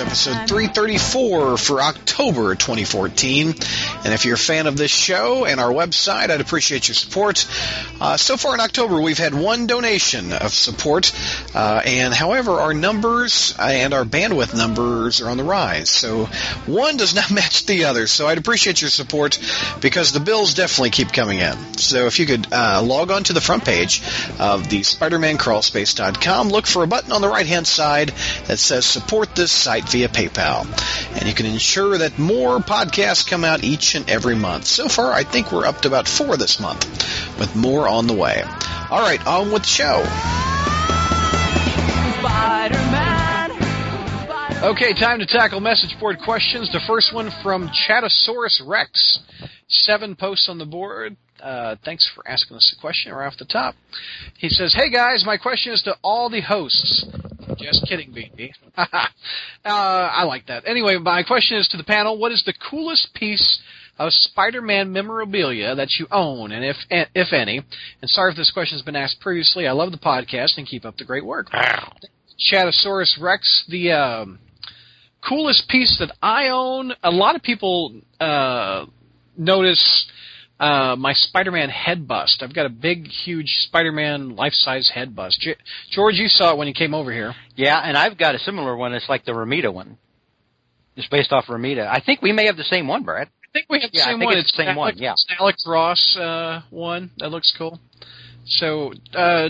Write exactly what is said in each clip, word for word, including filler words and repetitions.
episode three thirty-four for October twenty fourteen. And if you're a fan of this show and our website, I'd appreciate your support. Uh, so far in October, we've had one donation of support. Uh, and however, our numbers and our bandwidth numbers are on the rise. So one does not match the other. So I'd appreciate your support because the bills definitely keep coming in. So if you could uh, log on to the front page of the Spider Man Crawl Space dot com, look for a button on the right-hand side that says support this site via PayPal. And you can ensure that more podcasts come out each and every month. So far, I think we're up to about four this month, with more on the way. All right, on with the show. Spider-Man. Spider-Man. Okay, time to tackle message board questions. The first one from Chatosaurus Rex. Seven posts on the board. Uh, thanks for asking us a question right off the top. He says, hey guys, my question is to all the hosts. Just kidding, B B. uh, I like that. Anyway, my question is to the panel, what is the coolest piece of Spider-Man memorabilia that you own, and if if any? And sorry if this question has been asked previously. I love the podcast, and keep up the great work. Chatosaurus Rex, the um, coolest piece that I own, a lot of people uh, notice... Uh, my Spider-Man head bust. I've got a big, huge Spider-Man life-size head bust. J- George, you saw it when you came over here. Yeah, and I've got a similar one. It's like the Romita one. It's based off Romita. I think we may have the same one, Brad. I think we have the yeah, same I think one. It's the same Alex, one, yeah. It's the Alex Ross uh, one. That looks cool. So, uh,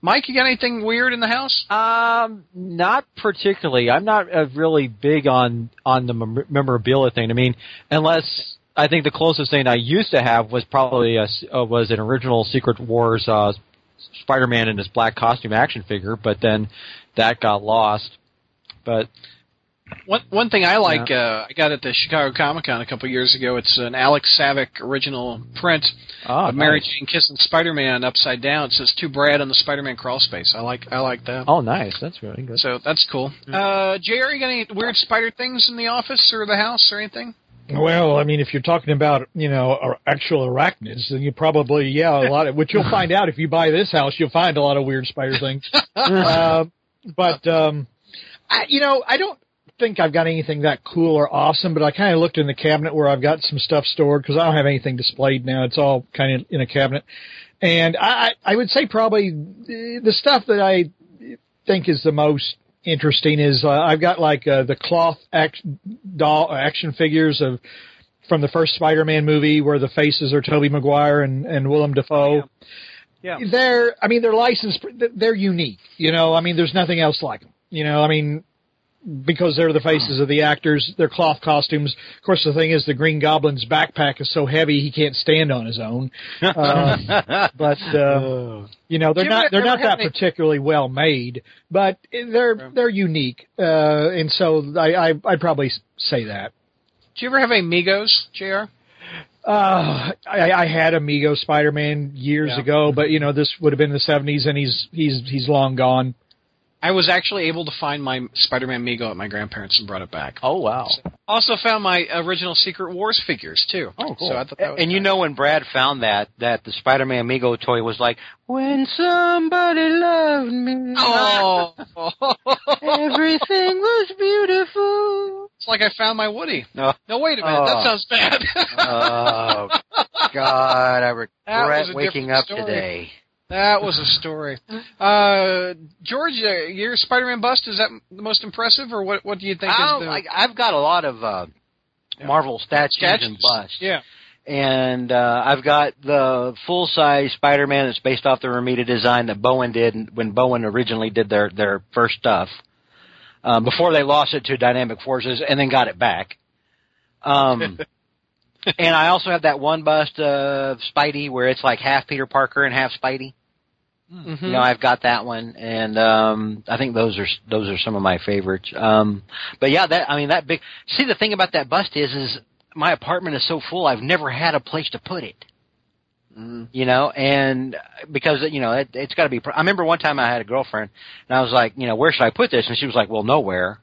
Mike, you got anything weird in the house? Um, not particularly. I'm not uh, really big on, on the mem- memorabilia thing. I mean, unless... I think the closest thing I used to have was probably a, uh, was an original Secret Wars uh, Spider-Man in his black costume action figure, but then that got lost. But one one thing I like, yeah. uh, I got at the Chicago Comic-Con a couple years ago. It's an Alex Savick original print oh, of nice. Mary Jane kissing Spider-Man upside down. It says to Brad on the Spider-Man Crawl Space. I like I like that. Oh, nice. That's really good. So that's cool. Yeah. Uh, J R, you got any weird spider things in the office or the house or anything? Well, I mean, if you're talking about, you know, actual arachnids, then you probably, yeah, a lot of, which you'll find out if you buy this house, you'll find a lot of weird spider things. uh, but, um, I, you know, I don't think I've got anything that cool or awesome, but I kind of looked in the cabinet where I've got some stuff stored because I don't have anything displayed now. It's all kind of in a cabinet. And I, I would say probably the stuff that I think is the most interesting is uh, I've got like uh, the cloth action, doll action figures of from the first Spider-Man movie where the faces are Tobey Maguire and, and Willem Dafoe. Yeah. yeah, they're I mean they're licensed, they're unique. You know, I mean there's nothing else like them. You know, I mean because they're the faces of the actors, they're cloth costumes. Of course, the thing is the Green Goblin's backpack is so heavy he can't stand on his own. Uh, but. Uh, You know, they're Jim, not they're not that any... particularly well made, but they're they're unique, uh, and so I, I I'd probably say that. Do you ever have Amigos, J R? Uh, I, I had Amigo Spider-Man years yeah. ago, but you know this would have been the seventies, and he's he's he's long gone. I was actually able to find my Spider-Man Mego at my grandparents and brought it back. Oh, wow. So, also found my original Secret Wars figures, too. Oh, cool. So I thought that was and nice. You know when Brad found that, that the Spider-Man Mego toy was like, when somebody loved me, oh. everything was beautiful. It's like I found my Woody. No, no wait a minute. Oh. That sounds bad. Oh, God. I regret waking up story. Today. That was a story. Uh, George, uh, your Spider-Man bust, is that the most impressive, or what What do you think I'll, is the... I, I've got a lot of uh, yeah. Marvel statues, statues and busts. Yeah. And uh, I've got the full-size Spider-Man that's based off the Romita design that Bowen did when Bowen originally did their, their first stuff, um, before they lost it to Dynamic Forces and then got it back. Um And I also have that one bust of Spidey where it's like half Peter Parker and half Spidey. Mm-hmm. You know, I've got that one, and um, I think those are those are some of my favorites. Um, but yeah, that I mean that big. See, the thing about that bust is, is my apartment is so full, I've never had a place to put it. Mm. You know, and because you know it, it's got to be. I remember one time I had a girlfriend, and I was like, you know, where should I put this? And she was like, well, nowhere.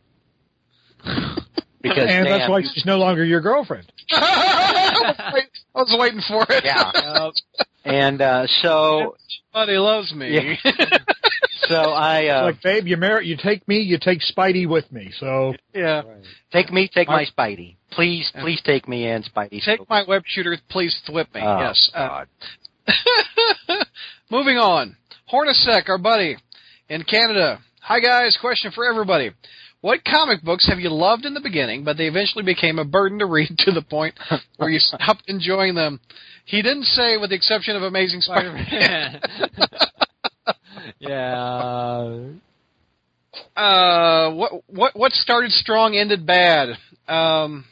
Because, and damn, that's why she's no longer your girlfriend. I was waiting for it. Yeah. And uh, so. Everybody loves me. Yeah. So I uh, like, babe, you merit, you take me, you take Spidey with me. So yeah, right. Take me, take my, my Spidey, please, uh, please take me and Spidey. Take so. my web shooter, please flip me. Oh, yes. God. Uh, moving on, Hornacek, our buddy in Canada. Hi guys, question for everybody. What comic books have you loved in the beginning, but they eventually became a burden to read to the point where you stopped enjoying them? He didn't say, with the exception of Amazing Spider-Man. Yeah. Uh, what what what started strong ended bad? Um,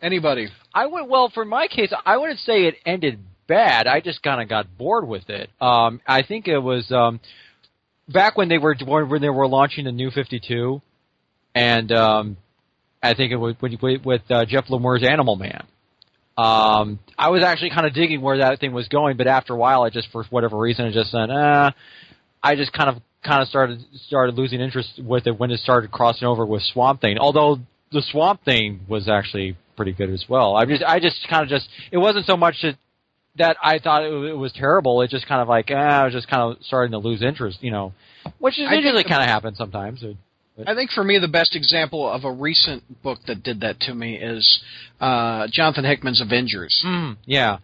anybody? I went well for my case. I wouldn't say it ended bad. I just kind of got bored with it. Um, I think it was. Um, Back when they were when they were launching the New fifty-two, and um, I think it was with, with uh, Jeff Lemire's Animal Man. Um, I was actually kind of digging where that thing was going, but after a while, I just for whatever reason, I just said, ah. I just kind of kind of started started losing interest with it when it started crossing over with Swamp Thing. Although the Swamp Thing was actually pretty good as well. I just I just kind of just it wasn't so much that. That I thought it was terrible. It just kind of like, eh, I was just kind of starting to lose interest, you know, which is usually kind of happens sometimes. But. I think for me the best example of a recent book that did that to me is uh, Jonathan Hickman's Avengers. Mm, yeah.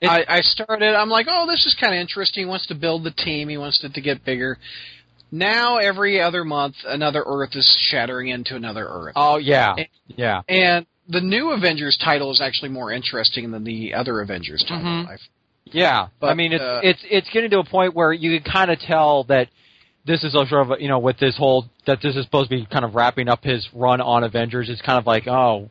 It, I, I started, I'm like, oh, this is kind of interesting. He wants to build the team. He wants it to get bigger. Now every other month another Earth is shattering into another Earth. Oh, yeah, and, yeah. And the new Avengers title is actually more interesting than the other Avengers title. Mm-hmm. I've, yeah, but, I mean it's uh, it's it's getting to a point where you can kind of tell that this is a sort of a, you know with this whole that this is supposed to be kind of wrapping up his run on Avengers. It's kind of like oh,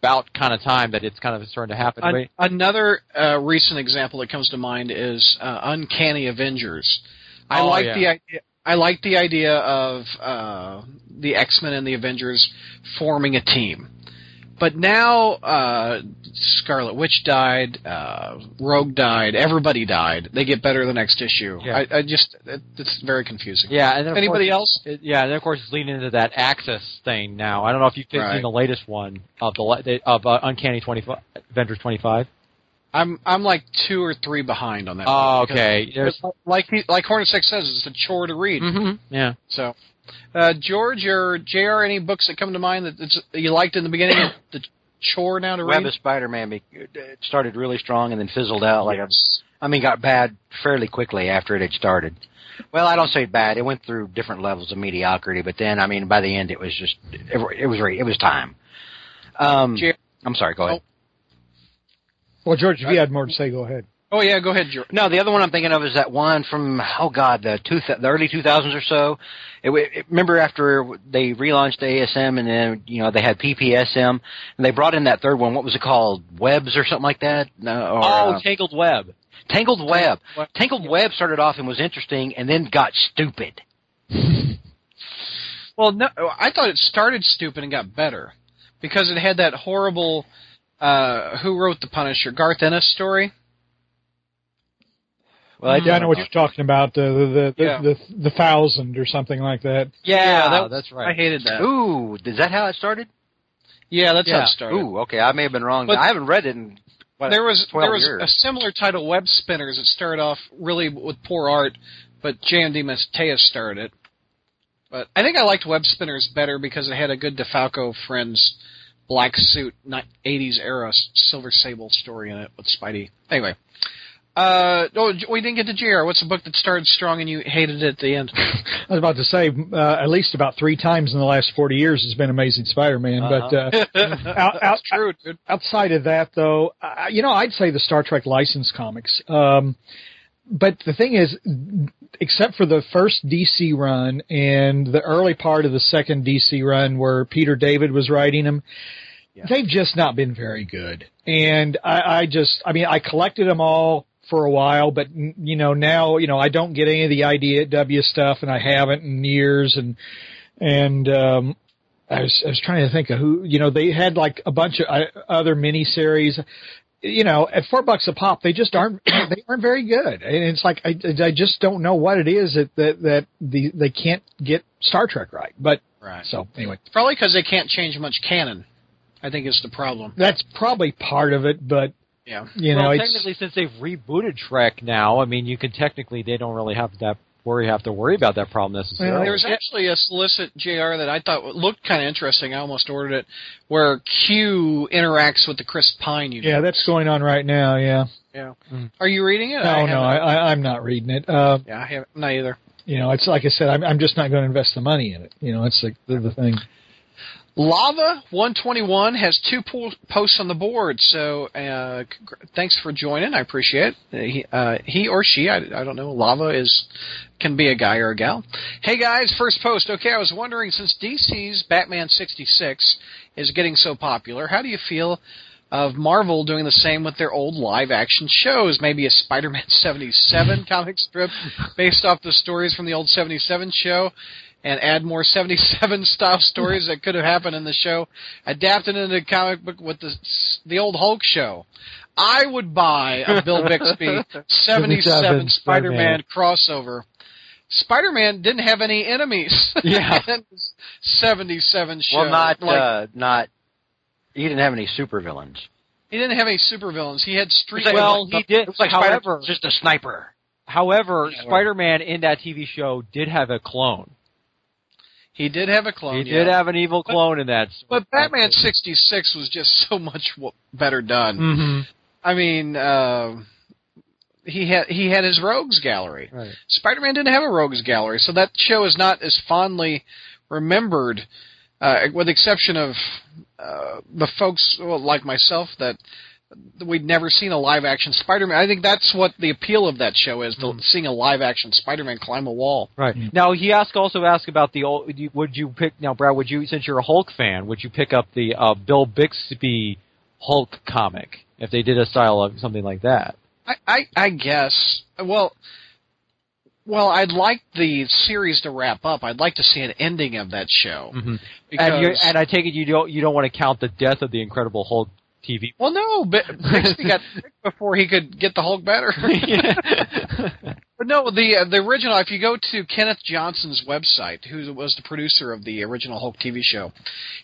about kind of time that it's kind of starting to happen. An- another uh, recent example that comes to mind is uh, Uncanny Avengers. I oh, like yeah. the idea. I like the idea of uh, the X-Men and the Avengers forming a team. But now uh, Scarlet Witch died, uh, Rogue died, everybody died. They get better the next issue. Yeah. I, I just it, it's very confusing. Yeah, and then anybody course, else? It, yeah, and then of course it's leading into that Axis thing now. I don't know if you've right. seen the latest one of the of uh, Uncanny twenty-five, Avengers twenty-five. I'm I'm like two or three behind on that. Oh, one okay. Like like Hornacek says, it's a chore to read. Mm-hmm. Yeah. So. Uh, George or J R, any books that come to mind that, it's, that you liked in the beginning of the chore now to read? Web of Spider-Man started really strong and then fizzled out. Like yes. I, I mean, got bad fairly quickly after it had started. Well, I don't say bad. It went through different levels of mediocrity, but then, I mean, by the end, it was just it, it was it was time. Um, J- I'm sorry. Go ahead. Well, George, if you had more to say, go ahead. Oh, yeah, go ahead, George. No, the other one I'm thinking of is that one from, oh, God, the, two th- the early two thousands or so. It, it, remember after they relaunched the A S M and then, you know, they had P P S M, and they brought in that third one. What was it called? Webs or something like that? No, or, oh, uh, Tangled Web. Tangled Web. What? Tangled yeah. Web started off and was interesting and then got stupid. Well, no, I thought it started stupid and got better because it had that horrible, uh, who wrote the Punisher, Garth Ennis story. Well, I, yeah, I know what you're talking about, uh, the, the, yeah. the, the the thousand or something like that. Yeah, yeah that, that's right. I hated that. Ooh, is that how it started? Yeah, that's yeah. how it started. Ooh, okay, I may have been wrong. But I haven't read it in what, there was, twelve years. There was a similar title, Web Spinners, that started off really with poor art, but J M. DeMatteis started it. But I think I liked Web Spinners better because it had a good DeFalco Friends black suit, eighties era Silver Sable story in it with Spidey. Anyway. Uh, oh, we didn't get to J R. What's the book that started strong and you hated it at the end? I was about to say, uh, at least about three times in the last forty years has been Amazing Spider-Man. Uh-huh. But uh, out, out, true, dude. Outside of that, though, uh, you know, I'd say the Star Trek license comics. Um, but the thing is, except for the first D C run and the early part of the second D C run where Peter David was writing them, yeah. they've just not been very good. And I, I just, I mean, I collected them all for a while, but you know, now, you know, I don't get any of the I D W stuff and I haven't in years. And, and, um, I was, I was trying to think of who, you know, they had like a bunch of uh, other miniseries, you know, at four bucks a pop, they just aren't, they aren't very good. And it's like, I, I just don't know what it is that, that, that the, they can't get Star Trek right. But, right. so anyway, it's probably because they can't change much canon. I think it's the problem. That's probably part of it, but. Yeah. You know, well, technically, since they've rebooted Trek now, I mean, you can technically, they don't really have that worry have to worry about that problem necessarily. Well, there was actually a solicit, J R, that I thought looked kind of interesting. I almost ordered it, where Q interacts with the Chris Pine universe. Yeah, that's going on right now, yeah. Yeah. Mm. Are you reading it? No, I no, I, I'm not reading it. Uh, yeah, I haven't. Not either. You know, it's like I said, I'm, I'm just not going to invest the money in it. You know, it's like the, the thing. Lava one twenty-one has two posts on the board, so uh, thanks for joining. I appreciate it. He, uh, he or she, I, I don't know. Lava is can be a guy or a gal. Hey, guys, first post. Okay, I was wondering, since D C's Batman sixty-six is getting so popular, how do you feel of Marvel doing the same with their old live-action shows? Maybe a Spider-Man seventy-seven comic strip based off the stories from the old seventy-seven show, and add more seventy-seven-style stories that could have happened in the show, adapted into a comic book with the the old Hulk show. I would buy a Bill Bixby seventy-seven Spider-Man crossover. Spider-Man didn't have any enemies. Yeah, seventy-seven show. Well, not like, uh, not. He didn't have any supervillains. He didn't have any supervillains. He had street. Like, well, he did. It was like however, Spider- just a sniper. However, yeah, Spider-Man in that T V show did have a clone. He did have a clone. He yeah. did have an evil clone but, in that. But Batman sixty-six was just so much w- better done. Mm-hmm. I mean, uh, he had he had his rogues gallery. Right. Spider-Man didn't have a rogues gallery, so that show is not as fondly remembered, uh, with the exception of uh, the folks well, like myself that we'd never seen a live-action Spider-Man. I think that's what the appeal of that show is, mm-hmm. seeing a live-action Spider-Man climb a wall. Right. Mm-hmm. Now, he asked, also asked about the old, would you pick, now, Brad, would you, since you're a Hulk fan, would you pick up the uh, Bill Bixby Hulk comic if they did a style of something like that? I, I, I guess. Well, well, I'd like the series to wrap up. I'd like to see an ending of that show. Mm-hmm. And, you're, and I take it you don't, you don't want to count the death of the Incredible Hulk T V. Well, no, but Bixby got sick before he could get the Hulk better. But no, the uh, the original, if you go to Kenneth Johnson's website, who was the producer of the original Hulk T V show,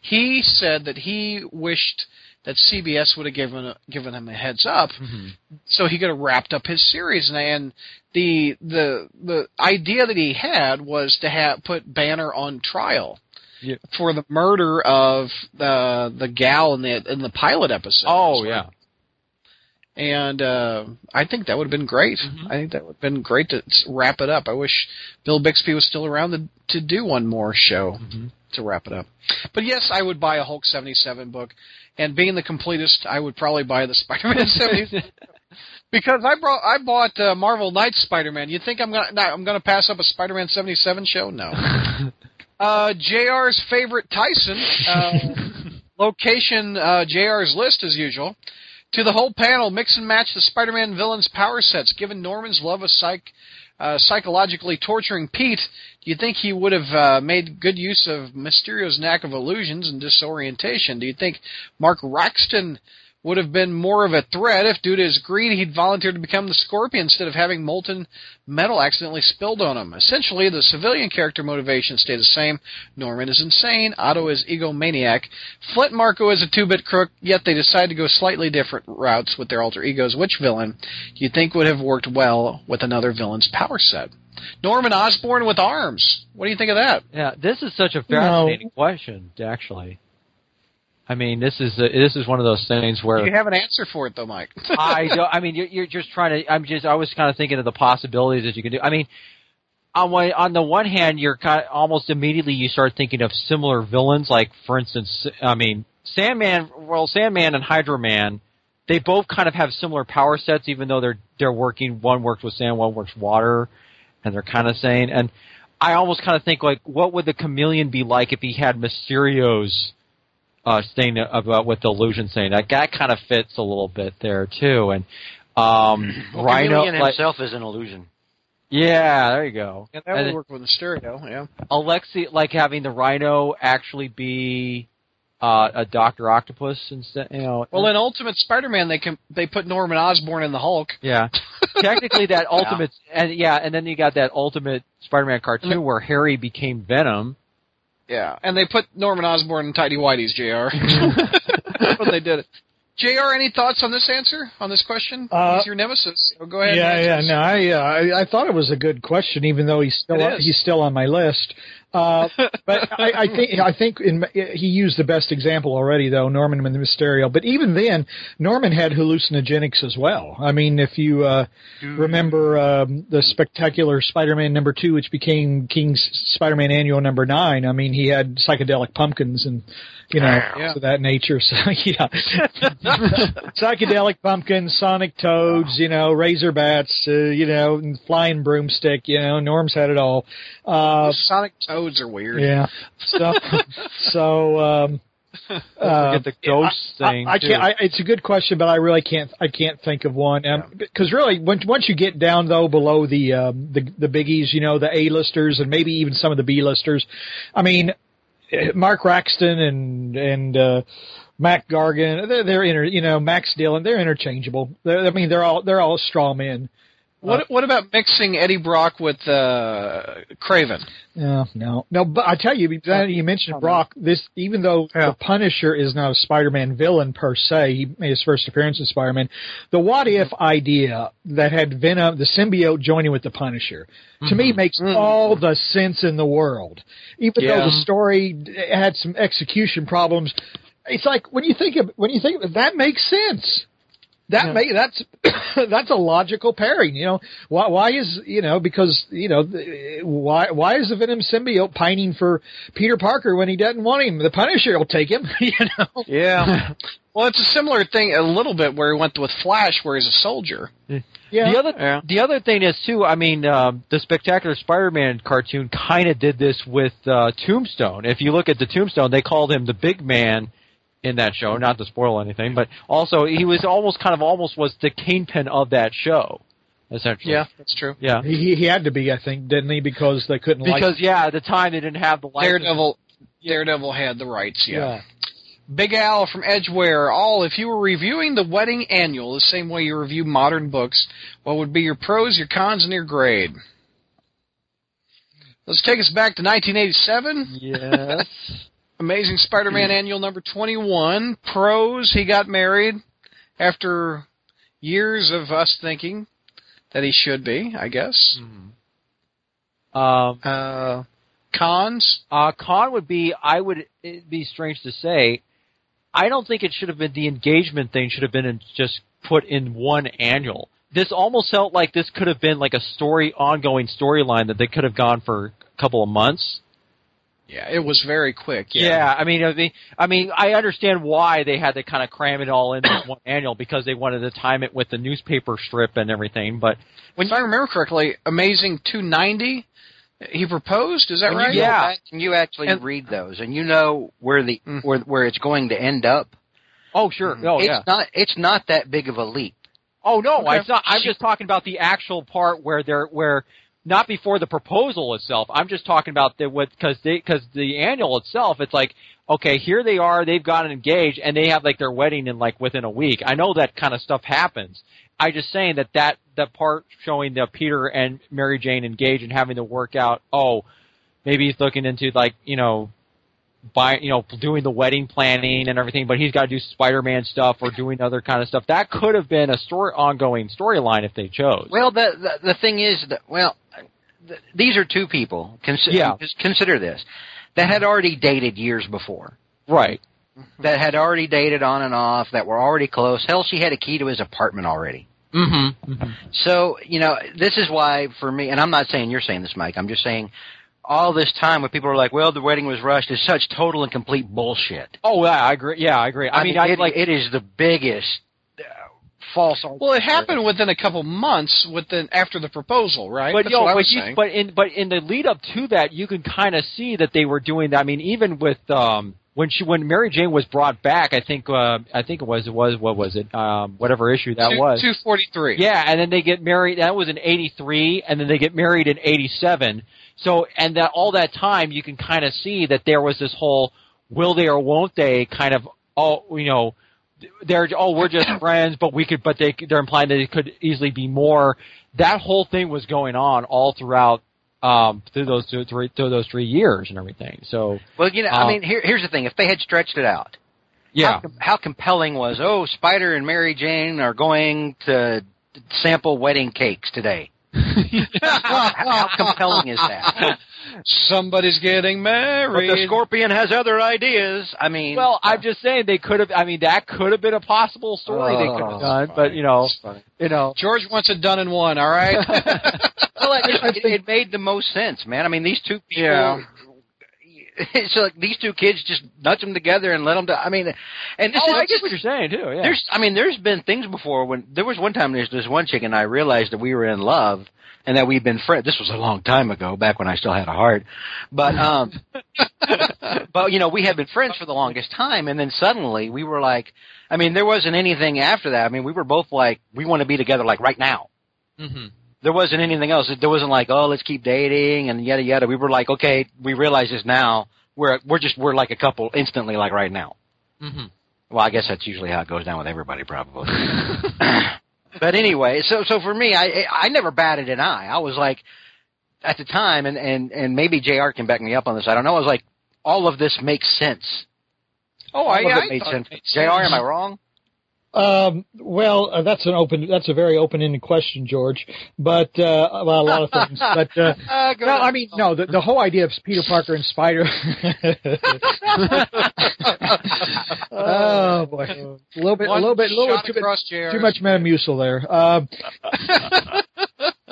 he said that he wished that C B S would have given a, given him a heads up, mm-hmm. so he could have wrapped up his series. And, and the the the idea that he had was to have put Banner on trial. Yeah. For the murder of the the gal in the in the pilot episode. Oh, yeah. And uh, I think that would have been great. Mm-hmm. I think that would have been great to wrap it up. I wish Bill Bixby was still around to, to do one more show mm-hmm. to wrap it up. But yes, I would buy a Hulk seventy-seven book. And being the completest, I would probably buy the Spider-Man seventy-seven. Because I brought, I bought uh, Marvel Knights Spider-Man. You think I'm gonna I'm gonna pass up a Spider-Man seventy-seven show? No. Uh, J R's favorite Tyson, uh, location, uh, J R's list as usual. To the whole panel, mix and match the Spider-Man villains' power sets. Given Norman's love of psych, uh, psychologically torturing Pete, do you think he would have uh, made good use of Mysterio's knack of illusions and disorientation? Do you think Mark Raxton would have been more of a threat if, due to his greed, he'd volunteered to become the Scorpion instead of having molten metal accidentally spilled on him? Essentially, the civilian character motivations stay the same. Norman is insane. Otto is egomaniac. Flint Marko is a two-bit crook, yet they decide to go slightly different routes with their alter egos. Which villain do you think would have worked well with another villain's power set? Norman Osborn with arms. What do you think of that? Yeah, this is such a fascinating no. question, actually. I mean, this is a, this is one of those things where you have an answer for it, though, Mike. I don't, I mean, you're, you're just trying to. I'm just. I was kind of thinking of the possibilities that you can do. I mean, on one, on the one hand, you're kind of almost immediately you start thinking of similar villains, like for instance, I mean, Sandman. Well, Sandman and Hydro Man, they both kind of have similar power sets, even though they're they're working. One works with sand, one works water, and they're kind of saying. And I almost kind of think like, what would the Chameleon be like if he had Mysterio's Uh, thing about with the illusion thing, that guy kind of fits a little bit there too, and um, well, Rhino himself like, is an illusion. Yeah, there you go. Yeah, that and that would work with the stereo. Yeah, Alexi, like having the Rhino actually be uh, a Doctor Octopus instead. You know, well, in Ultimate Spider-Man, they can they put Norman Osborn in the Hulk. Yeah, technically that Ultimate, yeah. and yeah, and then you got that Ultimate Spider-Man cartoon where Harry became Venom. Yeah, and they put Norman Osborn in Tidy Whitey's, J R when they did it. J R, any thoughts on this answer, on this question? Uh, He's your nemesis. So go ahead. Yeah, and yeah. No, I, uh, I, I thought it was a good question, even though he's still on, he's still on my list. Uh, but I, I think I think in, he used the best example already, though, Norman and the Mysterio. But even then, Norman had hallucinogenics as well. I mean, if you uh, remember um, the Spectacular Spider-Man number two, which became King's Spider-Man Annual number nine, I mean, he had psychedelic pumpkins and, you know, yeah. of that nature. So, yeah. Psychedelic pumpkins, sonic toads, you know, razor bats, uh, you know, and flying broomstick, you know, Norm's had it all. Uh, sonic toads are weird. Yeah. So, so um, uh, forget the ghost I, thing. I, I can't. I, it's a good question, but I really can't. I can't think of one. Because um, yeah. really, once once you get down though below the um, the the biggies, you know, the A-listers and maybe even some of the B-listers. I mean, Mark Raxton and and. Uh, Mac Gargan, they're, they're inter, you know, Max Dillon, they're interchangeable. They're, I mean, they're all they're all straw men. What uh, what about mixing Eddie Brock with uh, Craven? No, no, no. But I tell you, you mentioned Brock. This, even though yeah. the Punisher is not a Spider-Man villain per se, he made his first appearance in Spider-Man. The what if idea that had Venom, the symbiote, joining with the Punisher, to mm-hmm. me makes mm-hmm. all the sense in the world. Even yeah. though the story had some execution problems. It's like when you think of when you think of, that makes sense. That yeah. may that's that's a logical pairing. You know why? Why is you know because you know why why is the Venom symbiote pining for Peter Parker when he doesn't want him? The Punisher will take him. You know. Yeah. Well, it's a similar thing a little bit where he went with Flash, where he's a soldier. Yeah. The other yeah. the other thing is too. I mean, um, the Spectacular Spider-Man cartoon kind of did this with uh, Tombstone. If you look at the Tombstone, they called him the Big Man. In that show, not to spoil anything, but also he was almost kind of almost was the kingpin of that show, essentially. Yeah, that's true. Yeah, he he had to be, I think, didn't he? Because they couldn't because license. yeah, at the time they didn't have the license. Daredevil, Daredevil had the rights. Yeah. yeah. Big Al from Edgeware. All, if you were reviewing the Wedding Annual the same way you review modern books, what would be your pros, your cons, and your grade? Let's take us back to nineteen eighty-seven. Yes. Amazing Spider-Man Annual number twenty-one. Pros, he got married after years of us thinking that he should be, I guess. Mm-hmm. Um, uh, cons? Uh, con would be, I would, it'd be strange to say, I don't think it should have been, the engagement thing should have been in, just put in one annual. This almost felt like this could have been like a story, ongoing storyline that they could have gone for a couple of months. Yeah, it was very quick. Yeah, yeah I, mean, I mean, I mean, I understand why they had to kind of cram it all in this one annual because they wanted to time it with the newspaper strip and everything. But when if you, I remember correctly, Amazing two ninety, he proposed. Is that right? You, yeah, and you actually and, read those, and you know where the mm-hmm. where where it's going to end up. Oh, sure. Mm-hmm. Oh, it's yeah. not it's not that big of a leap. Oh no, okay. it's not. I'm just talking about the actual part where they're where. Not before the proposal itself. I'm just talking about the what because because the annual itself. It's like okay, here they are. They've gotten engaged and they have like their wedding in like within a week. I know that kind of stuff happens. I'm just saying that that that part showing that Peter and Mary Jane engaged and having to work out. Oh, maybe he's looking into like you know, buy you know doing the wedding planning and everything, but he's got to do Spider-Man stuff or doing other kind of stuff. That could have been a story ongoing storyline if they chose. Well, the the, the thing is that well. These are two people. Consider, yeah. consider this. That had already dated years before. Right. That had already dated on and off, that were already close. Hell, she had a key to his apartment already. Mm-hmm. Mm-hmm. So, you know, this is why for me, and I'm not saying you're saying this, Mike. I'm just saying all this time when people are like, well, the wedding was rushed, is such total and complete bullshit. Oh, yeah, I agree. Yeah, I agree. I, I mean, mean I, it, like, it is the biggest false. Well, it happened within a couple months, within after the proposal, right? But That's yo, what I was but, you, but in but in the lead up to that, you can kind of see that they were doing that. I mean, even with um, when she when Mary Jane was brought back, I think uh, I think it was it was what was it um, whatever issue that Two, was two forty-three. Yeah, and then they get married. That was in eighty-three, and then they get married in eighty-seven. So and that all that time, you can kind of see that there was this whole will they or won't they kind of all you know. They're oh we're just friends, but we could but they they're implying that it could easily be more. That whole thing was going on all throughout um, through those two, three through those three years and everything. So well, you know, um, I mean, here, here's the thing: if they had stretched it out, Yeah. How, how compelling was, oh, Spider and Mary Jane are going to sample wedding cakes today. how, how compelling is that? Somebody's getting married. But the Scorpion has other ideas. I mean, well, uh, I'm just saying they could have. I mean, that could have been a possible story oh, they could have done. Funny. But you know, you know, George wants it done in one. All right. Well, it, it, it made the most sense, man. I mean, these two people. Yeah. It's like these two kids just nudge them together and let them. Do, I mean, and this oh, is, I guess what you're saying too. Yeah. There's, I mean, there's been things before when there was one time there's this one chick and I realized that we were in love and that we'd been friends. This was a long time ago, back when I still had a heart. But, um, but you know, we had been friends for the longest time, and then suddenly we were like, I mean, there wasn't anything after that. I mean, we were both like, we want to be together like right now. Mm-hmm. There wasn't anything else. There wasn't like, oh, let's keep dating and yada yada. We were like, okay, we realize this now. We're we're just we're like a couple instantly, like right now. Mm-hmm. Well, I guess that's usually how it goes down with everybody, probably. But anyway, so so for me, I I never batted an eye. I was like, at the time, and and and maybe J R can back me up on this. I don't know. I was like, all of this makes sense. Oh, all I, of I, it made I sense. It made sense. J R, am I wrong? Um, well, uh, that's an open, that's a very open-ended question, George, but, uh, well, a lot of things, but, uh, uh no, I mean, no, the, the whole idea of Peter Parker and Spider. Oh boy. A little bit, One a little bit, a little bit, too, too much Metamucil there. Um,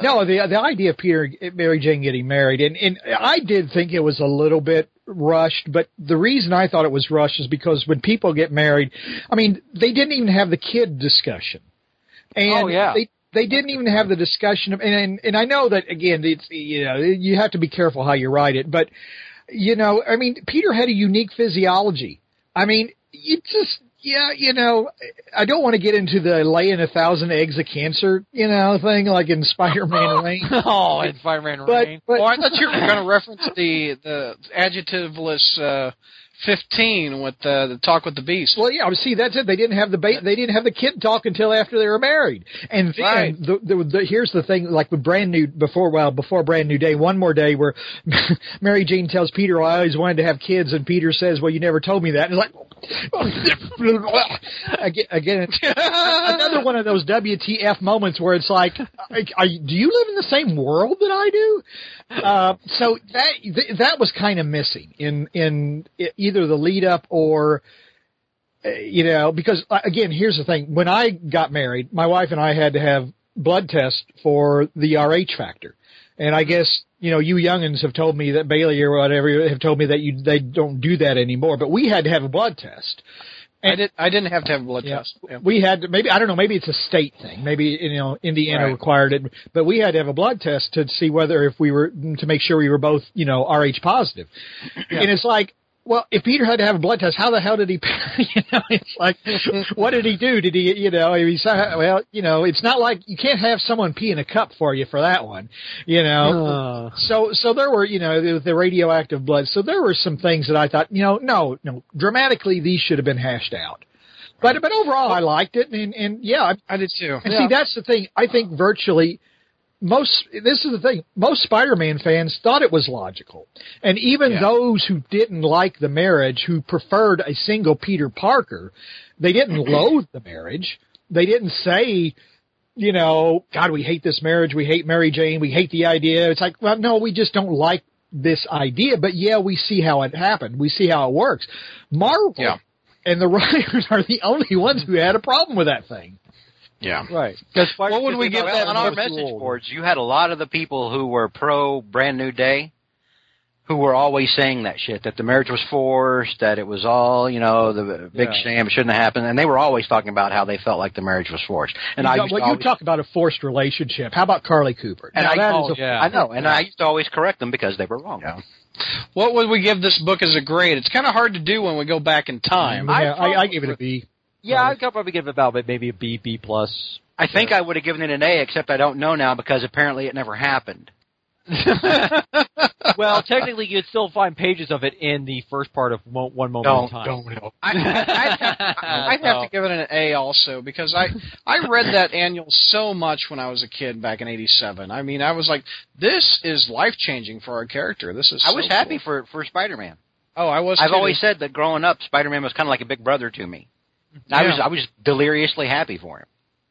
no, the, the idea of Peter, Mary Jane getting married, and, and I did think it was a little bit rushed, but the reason I thought it was rushed is because when people get married, I mean, they didn't even have the kid discussion. And oh, yeah. they they didn't even have the discussion of, and, and and I know that again, it's you know, you have to be careful how you write it, but you know, I mean, Peter had a unique physiology. I mean, you just yeah, you know, I don't want to get into the laying a thousand eggs of cancer, you know, thing like in Spider-Man Rain. Oh, in Spider-Man Rain. But, but, oh, I thought you were going to reference the the adjectiveless uh, fifteen with uh, the talk with the beast. Well, yeah, see, that's it. They didn't have the ba- they didn't have the kid talk until after they were married. And then right. the, the, the, here's the thing, like with Brand New before well before Brand New Day, One More Day, where Mary Jane tells Peter, "I always wanted to have kids," and Peter says, "Well, you never told me that." And it's like. again, again another one of those W T F moments where it's like, are you, do you live in the same world that I do? Uh, so that th- that was kind of missing in in either the lead up or uh, you know, because again, here's the thing: when I got married, my wife and I had to have blood tests for the R H factor, and I guess. You know, you youngins have told me that Bailey or whatever have told me that you they don't do that anymore. But we had to have a blood test. And I, did, I didn't have to have a blood yeah, test. Yeah. We had to, maybe I don't know. Maybe it's a state thing. Maybe you know Indiana right. required it, but we had to have a blood test to see whether if we were to make sure we were both you know R H positive. Yeah. And it's like. Well, if Peter had to have a blood test, how the hell did he? You know, it's like, what did he do? Did he, you know? He said, well, you know, it's not like you can't have someone pee in a cup for you for that one, you know. Uh. So, so there were, you know, the, the radioactive blood. So there were some things that I thought, you know, no, no, dramatically these should have been hashed out. But, but overall, I liked it, and and yeah, I did too. And yeah. see, that's the thing. I think virtually. Most this is the thing. Most Spider-Man fans thought it was logical, and even yeah. those who didn't like the marriage, who preferred a single Peter Parker, they didn't loathe the marriage. They didn't say, you know, God, we hate this marriage. We hate Mary Jane. We hate the idea. It's like, well, no, we just don't like this idea. But yeah, we see how it happened. We see how it works. Marvel yeah. and the writers are the only ones who had a problem with that thing. Yeah. Right. What would we give that on our message boards? You had a lot of the people who were pro Brand New Day who were always saying that shit, that the marriage was forced, that it was all, you know, the big yeah. sham, it shouldn't have happened. And they were always talking about how they felt like the marriage was forced. And you I know, used well, to always, you talk about a forced relationship. How about Carly Cooper? And now, I, that oh, is a, yeah. I know. And yeah. I used to always correct them because they were wrong. Yeah. What would we give this book as a grade? It's kind of hard to do when we go back in time. I, yeah, I, I give it a B. Yeah, I'd probably give it about maybe a B, B plus. I think I would have given it an A, except I don't know now because apparently it never happened. Well, technically you'd still find pages of it in the first part of One Moment in Time. Don't, don't. I, I'd, have, I'd have to give it an A also because I, I read that annual so much when I was a kid back in eighty-seven. I mean, I was like, this is life-changing for our character. This is. I so was cool. happy for, for Spider-Man. Oh, I was. I've kidding. always said that growing up, Spider-Man was kind of like a big brother to me. Yeah. I was I was deliriously happy for him.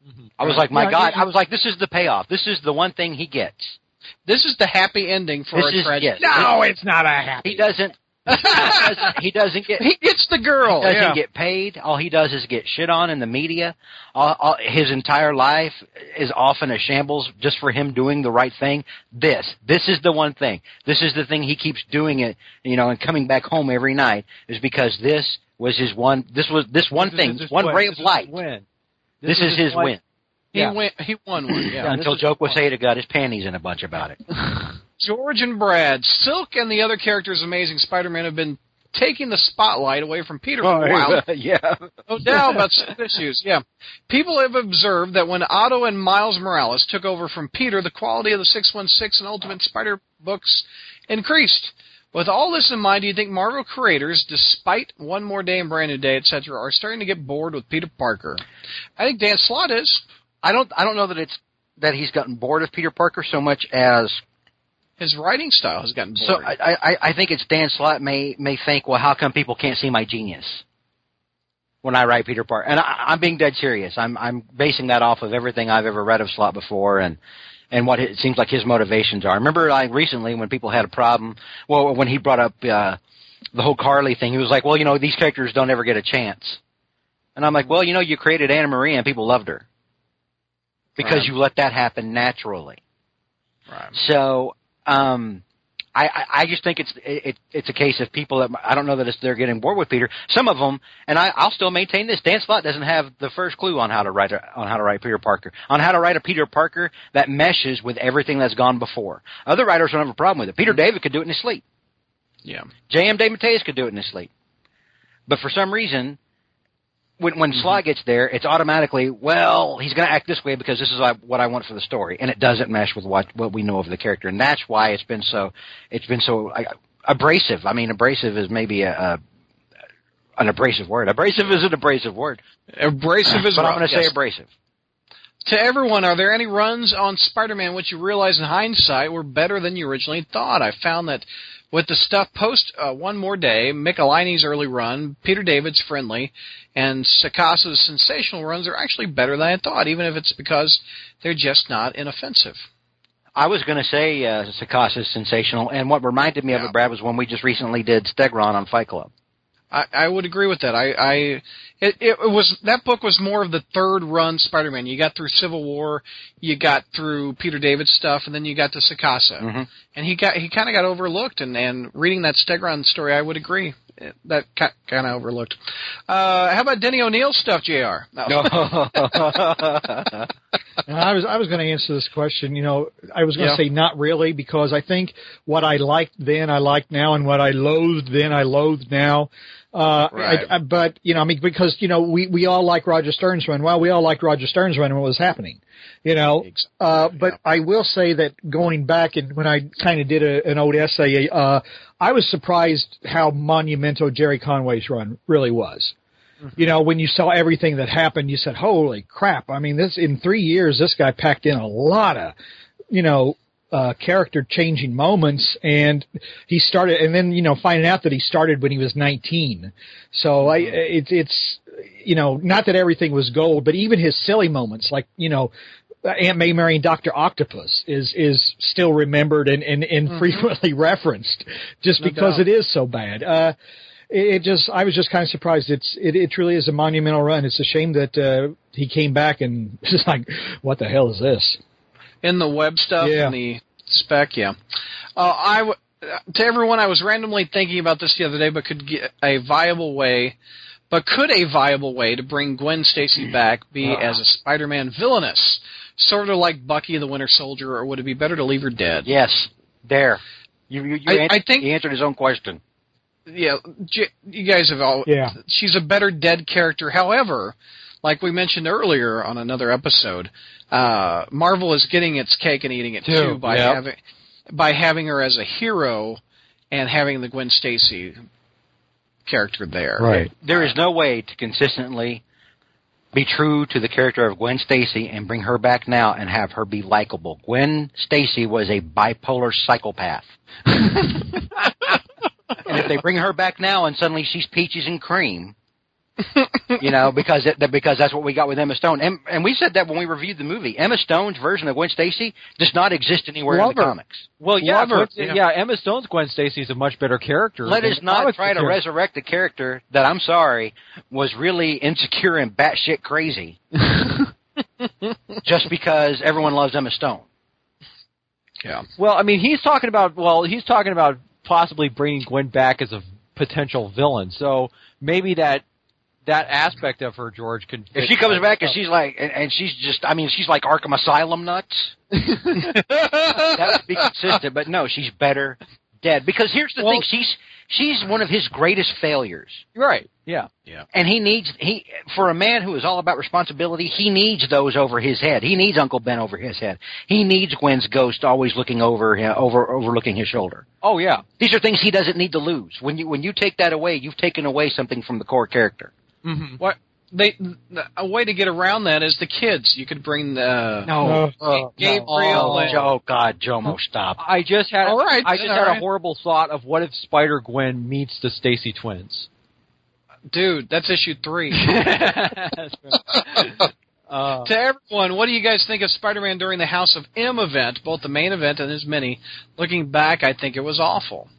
Mm-hmm. I was right. like, my yeah, God! Yeah. I was like, this is the payoff. This is the one thing he gets. This is the happy ending for this a tragedy. No, it's not a happy. He doesn't. He doesn't, he doesn't get. He gets the girl. He doesn't yeah. get paid. All he does is get shit on in the media. All, all, his entire life is often a shambles just for him doing the right thing. This, this is the one thing. This is the thing he keeps doing it. You know, and coming back home every night is because this was his one. This was this one this thing. One win. ray this of light. Win. This, this is, is his win. win. He yeah. win. He won one. Yeah. Until Joke Waseda got his panties in a bunch about it. George and Brad, Silk and the other characters of Amazing Spider-Man have been taking the spotlight away from Peter for a while. Yeah. No doubt about some issues, yeah. People have observed that when Otto and Miles Morales took over from Peter, the quality of the six one six and Ultimate Spider books increased. With all this in mind, do you think Marvel creators, despite One More Day and Brand New Day, et cetera, are starting to get bored with Peter Parker? I think Dan Slott is. I don't, I don't know that it's that he's gotten bored of Peter Parker so much as... his writing style has gotten boring. So I, I, I think it's Dan Slott may may think, well, how come people can't see my genius when I write Peter Parker? And I, I'm being dead serious. I'm I'm basing that off of everything I've ever read of Slott before and and what it seems like his motivations are. I remember like recently when people had a problem, well, when he brought up uh, the whole Carly thing, he was like, well, you know, these characters don't ever get a chance. And I'm like, well, you know, you created Anna Marie and people loved her because right. you let that happen naturally. Right. So... Um, I, I just think it's it, it's a case of people that I don't know that it's, they're getting bored with Peter. Some of them, and I, I'll still maintain this. Dan Slott doesn't have the first clue on how to write a, on how to write Peter Parker, on how to write a Peter Parker that meshes with everything that's gone before. Other writers don't have a problem with it. Peter David could do it in his sleep. Yeah. J M. DeMatteis could do it in his sleep. But for some reason, when when mm-hmm. Slott gets there, it's automatically, well, he's going to act this way because this is what I want for the story, and it doesn't mesh with what what we know of the character, and that's why it's been so it's been so uh, abrasive. I mean, abrasive is maybe a, a an abrasive word. Abrasive is an abrasive word. Abrasive is. But rough. I'm going to yes. say abrasive. To everyone, are there any runs on Spider-Man which you realize in hindsight were better than you originally thought? I found that with the stuff post uh, One More Day, Michelini's early run, Peter David's Friendly, and Sakasa's sensational runs are actually better than I thought, even if it's because they're just not inoffensive. I was going to say uh, Sakasa's sensational, and what reminded me yeah. of it, Brad, was when we just recently did Stegron on Fight Club. I, I would agree with that. I, I it, it was that book was more of the third run Spider-Man. You got through Civil War, you got through Peter David's stuff, and then you got to Sacasa, mm-hmm. and he got he kind of got overlooked. And, and reading that Stegron story, I would agree that kind of overlooked. Uh, how about Denny O'Neil stuff, J R? No, no. I was I was going to answer this question. You know, I was going to yeah. say not really because I think what I liked then I like now, and what I loathed then I loathe now. Uh, right. I, I, but, you know, I mean, because, you know, we, we all like Roger Stern's run. Well, we all liked Roger Stern's run and what was happening, you know. Exactly. Uh, but yeah. I will say that going back and when I kind of did a, an old essay, uh, I was surprised how monumental Jerry Conway's run really was. Mm-hmm. You know, when you saw everything that happened, you said, holy crap. I mean, this in three years, this guy packed in a lot of, you know, Uh, character changing moments, and he started, and then you know finding out that he started when he was nineteen. So I, it, it's you know not that everything was gold, but even his silly moments, like you know Aunt May marrying Doctor Octopus, is is still remembered and and, and mm-hmm. frequently referenced, just no because doubt. It is so bad. Uh, it, it just I was just kind of surprised. It's it, it truly is a monumental run. It's a shame that uh, he came back and just like what the hell is this. In the web stuff, yeah. in the spec, yeah. Uh, I w- to everyone, I was randomly thinking about this the other day, but could get a viable way, but could a viable way to bring Gwen Stacy back be uh. as a Spider-Man villainess, sort of like Bucky the Winter Soldier, or would it be better to leave her dead? Yes, there. You, you, you I, answered, I think he answered his own question. Yeah, you guys have all. Yeah. She's a better dead character. However, like we mentioned earlier on another episode, uh, Marvel is getting its cake and eating it too, too by yep. having by having her as a hero and having the Gwen Stacy character there. Right. There is no way to consistently be true to the character of Gwen Stacy and bring her back now and have her be likable. Gwen Stacy was a bipolar psychopath. And if they bring her back now and suddenly she's peaches and cream, you know, because it, because that's what we got with Emma Stone. And, and we said that when we reviewed the movie. Emma Stone's version of Gwen Stacy does not exist anywhere Love in the her. comics. Well, yeah, Gwen, yeah, yeah, Emma Stone's Gwen Stacy is a much better character. Let us not try to resurrect a character that, I'm sorry, was really insecure and batshit crazy just because everyone loves Emma Stone. Yeah. Well, I mean, he's talking about, well, he's talking about possibly bringing Gwen back as a potential villain. So maybe that that aspect of her, George, can. If she comes like back and she's like, and, and she's just, I mean, she's like Arkham Asylum nuts. That would be consistent, but no, she's better dead. Because here's the well, thing, she's she's one of his greatest failures. Right. Yeah. Yeah. And he needs he for a man who is all about responsibility, he needs those over his head. He needs Uncle Ben over his head. He needs Gwen's ghost always looking over him, over overlooking his shoulder. Oh yeah. These are things he doesn't need to lose. When you when you take that away, you've taken away something from the core character. Mm-hmm. What they a way to get around that is the kids. You could bring the no uh, Gabriel. No. And, oh God, Jomo, stop! I just had all right, I just had right. a horrible thought of what if Spider Gwen meets the Stacy twins. Dude, that's issue three. That's right. uh, to everyone, what do you guys think of Spider-Man during the House of M event, both the main event and his mini? Looking back, I think it was awful.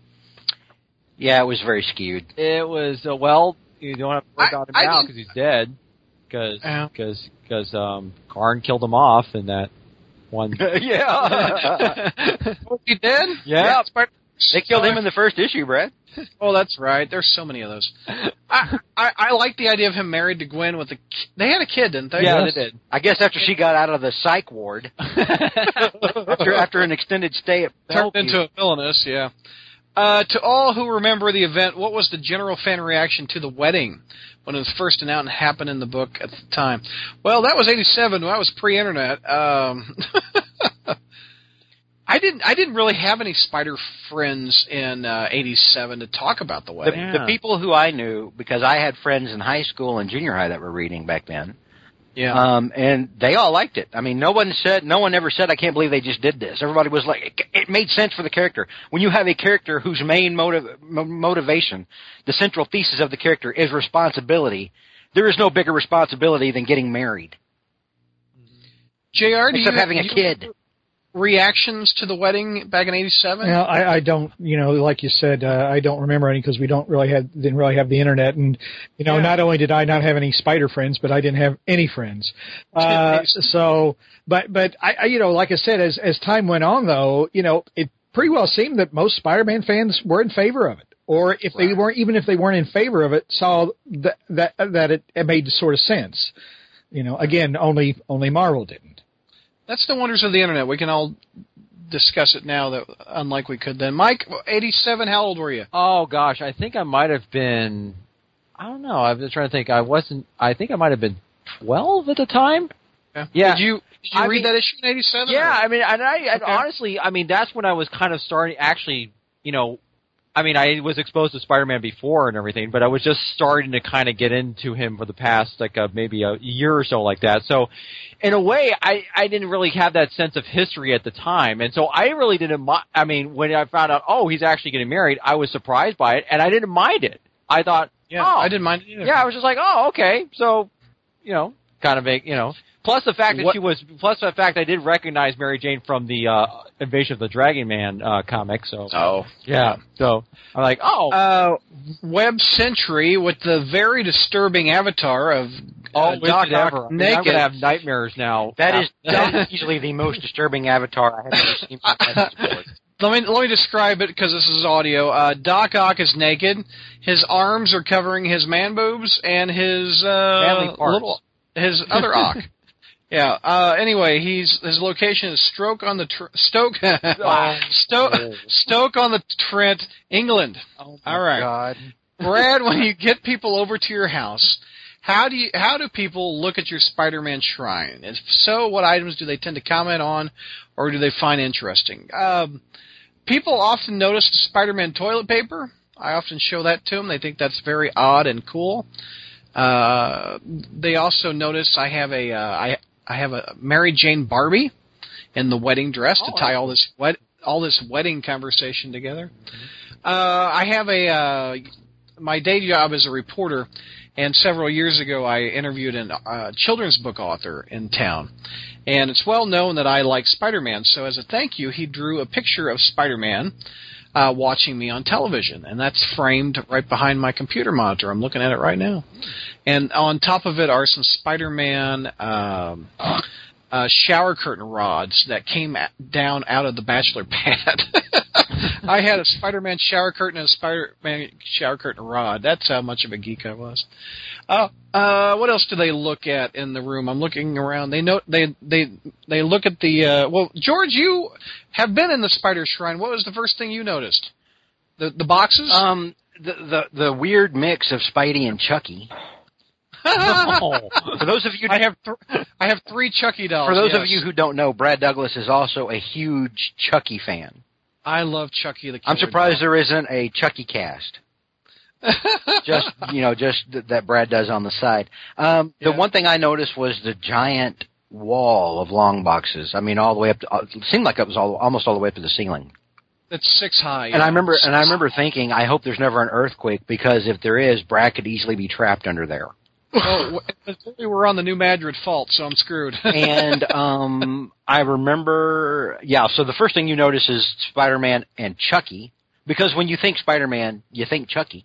Yeah, it was very skewed. It was, uh, well, you don't have to worry I, about him I now because he's dead. Because because because um, Karn killed him off in that one. Yeah. Was he dead? Yeah. yeah Spider- They killed him in the first issue, Brad. Oh, that's right. There's so many of those. I, I I like the idea of him married to Gwen with a. They had a kid, didn't they? Yeah, yes. They did. I guess after she got out of the psych ward, after after an extended stay at turned Bellevue. Into a villainous. Yeah. Uh, to all who remember the event, what was the general fan reaction to the wedding when it was first announced and happened in the book at the time? Well, that was eighty-seven. That was pre-internet. Um, I didn't. I didn't really have any Spider friends in uh, eighty-seven to talk about the wedding. Yeah. The people who I knew, because I had friends in high school and junior high that were reading back then. Yeah. Um, and they all liked it. I mean, no one said, no one ever said, I can't believe they just did this. Everybody was like, it, it made sense for the character. When you have a character whose main motiv- motivation, the central thesis of the character is responsibility, there is no bigger responsibility than getting married. J R, except you, having a kid. You, reactions to the wedding back in eighty-seven? Yeah, I, I don't, you know, like you said, uh, I don't remember any because we don't really had didn't really have the internet, and you know, yeah. Not only did I not have any Spider friends, but I didn't have any friends. Uh, so, but but I, I, you know, like I said, as as time went on, though, you know, it pretty well seemed that most Spider-Man fans were in favor of it, or if right. they weren't, even if they weren't in favor of it, saw that that that it, it made sort of sense. You know, again, only only Marvel didn't. That's the wonders of the internet. We can all discuss it now, that unlike we could then. Mike, eighty-seven, how old were you? Oh, gosh. I think I might have been – I don't know. I was trying to think. I wasn't – I think I might have been twelve at the time. Yeah. yeah. Did you, did you read mean, that issue in eighty-seven? Yeah. Or? I mean, and I and okay. honestly, I mean, that's when I was kind of starting – actually, you know, I mean, I was exposed to Spider-Man before and everything, but I was just starting to kind of get into him for the past like a, maybe a year or so like that. So – in a way, I, I didn't really have that sense of history at the time, and so I really didn't – I mean, when I found out, oh, he's actually getting married, I was surprised by it, and I didn't mind it. I thought, yeah, oh. I didn't mind it either. Yeah, I was just like, oh, okay. So, you know, kind of – you know. Plus the fact that what? she was – plus the fact I did recognize Mary Jane from the uh, Invasion of the Dragon Man uh, comic, so. Oh. Yeah. yeah. So I'm like, oh. Uh, Web Century with the very disturbing avatar of – Oh, uh, Doc Ock naked. I'm going to have nightmares now. That is easily the most disturbing avatar I have ever seen. Let me let me describe it because this is audio. Uh, Doc Ock is naked. His arms are covering his man boobs and his uh, little his other Ock. Yeah. Uh, anyway, he's his location is Stoke on the tr- Stoke oh. Stoke Stoke on the Trent, England. Oh my All right, God. Brad. When you get people over to your house. How do you, how do people look at your Spider-Man shrine? If so, what items do they tend to comment on, or do they find interesting? Um, people often notice the Spider-Man toilet paper. I often show that to them. They think that's very odd and cool. Uh, they also notice I have a uh, I, I have a Mary Jane Barbie in the wedding dress oh. to tie all this wed- all this wedding conversation together. Mm-hmm. Uh, I have a uh, my day job is a reporter, and several years ago I interviewed a uh, children's book author in town, and it's well known that I like Spider-Man. So as a thank you, he drew a picture of Spider-Man uh, watching me on television, and that's framed right behind my computer monitor. I'm looking at it right now, and on top of it are some Spider-Man Um, Uh, shower curtain rods that came at, down out of the bachelor pad. I had a Spider-Man shower curtain and a Spider-Man shower curtain rod. That's how much of a geek I was. Uh, uh, what else do they look at in the room? I'm looking around. They know they they they look at the. Uh, well, George, you have been in the Spider Shrine. What was the first thing you noticed? The the boxes. Um, the the, the weird mix of Spidey and Chucky. No. For those of you, I have th- I have three Chucky dolls. For those yes. of you who don't know, Brad Douglas is also a huge Chucky fan. I love Chucky the Killer. I'm surprised doll. there isn't a Chucky cast. just you know, just th- that Brad does on the side. Um, yeah. The one thing I noticed was the giant wall of long boxes. I mean, all the way up to, uh, it seemed like it was all, almost all the way up to the ceiling. It's six high. And I remember, and I remember thinking, I hope there's never an earthquake, because if there is, Brad could easily be trapped under there. Oh, we're on the New Madrid Fault, so I'm screwed. And um, I remember, yeah, so the first thing you notice is Spider-Man and Chucky, because when you think Spider-Man, you think Chucky.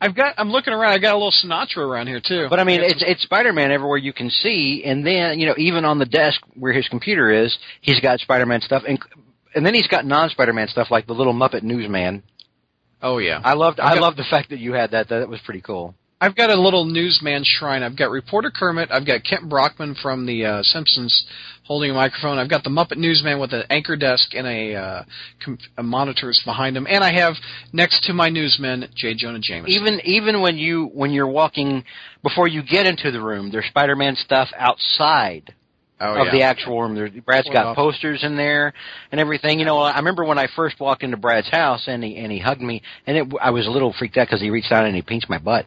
I've got, I'm looking around, I've got a little Sinatra around here, too. But, I mean, it's, it's Spider-Man everywhere you can see, and then, you know, even on the desk where his computer is, he's got Spider-Man stuff, and, and then he's got non-Spider-Man stuff, like the little Muppet Newsman. Oh, yeah. I loved, I got, loved the fact that you had that, that was pretty cool. I've got a little newsman shrine. I've got reporter Kermit. I've got Kent Brockman from The uh, Simpsons holding a microphone. I've got the Muppet Newsman with an anchor desk and a, uh, com- a monitors behind him. And I have next to my newsman J. Jonah Jameson. Even even when you when you're walking before you get into the room, there's Spider-Man stuff outside oh, of yeah. the actual room. There, Brad's got off. posters in there and everything. You know, I remember when I first walked into Brad's house and he and he hugged me, and it, I was a little freaked out because he reached out and he pinched my butt.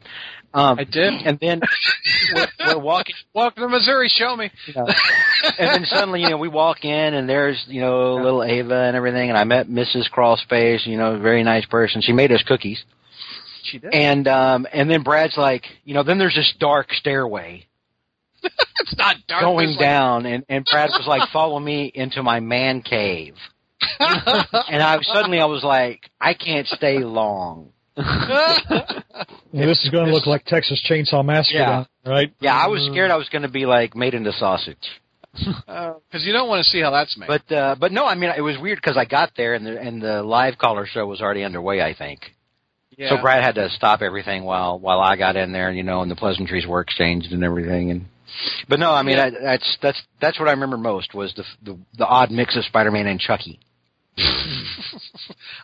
Um, I did, and then we're, we're walking. Welcome to Missouri. Show me. You know, and then suddenly, you know, we walk in, and there's, you know, little Ava and everything. And I met Missus Crawl Space. You know, very nice person. She made us cookies. She did. And um, and then Brad's like, you know, then there's this dark stairway. It's not dark. Going like... down, and and Brad was like, follow me into my man cave. And I suddenly I was like, I can't stay long. Well, this is going to look like Texas Chainsaw Massacre, yeah. right? Yeah, I was scared I was going to be like made into sausage, because uh, you don't want to see how that's made. But uh, but no, I mean it was weird because I got there and the and the live caller show was already underway, I think. Yeah. So Brad had to stop everything while while I got in there, you know, and the pleasantries were exchanged and everything. And but no, I mean yeah. I, that's that's that's what I remember most was the the, the odd mix of Spider-Man and Chucky.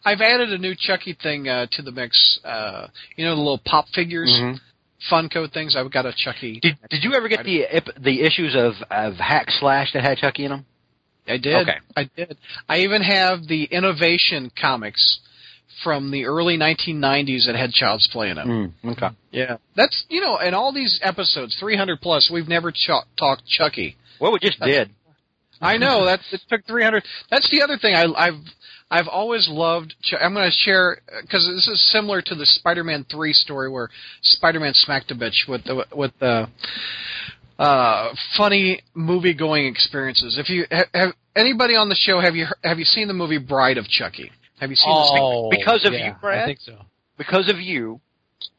I've added a new Chucky thing uh, to the mix. Uh, you know the little pop figures, mm-hmm. Funko things. I've got a Chucky. Did, did you ever get the the issues of, of Hack Slash that had Chucky in them? I did. Okay. I did. I even have the Innovation comics from the early nineteen nineties that had Child's Play in them. Mm, okay. Yeah. That's you know, in all these episodes, three hundred plus, we've never ch- talked Chucky. Well, we just That's, did. I know that's it took three hundred. That's the other thing I, I've I've always loved. I'm going to share because this is similar to the Spider-Man three story where Spider-Man smacked a bitch with the, with the uh, funny movie going experiences. If you have, have anybody on the show, have you have you seen the movie Bride of Chucky? Have you seen oh, this? Because of yeah, you, Brad. I think so. Because of you.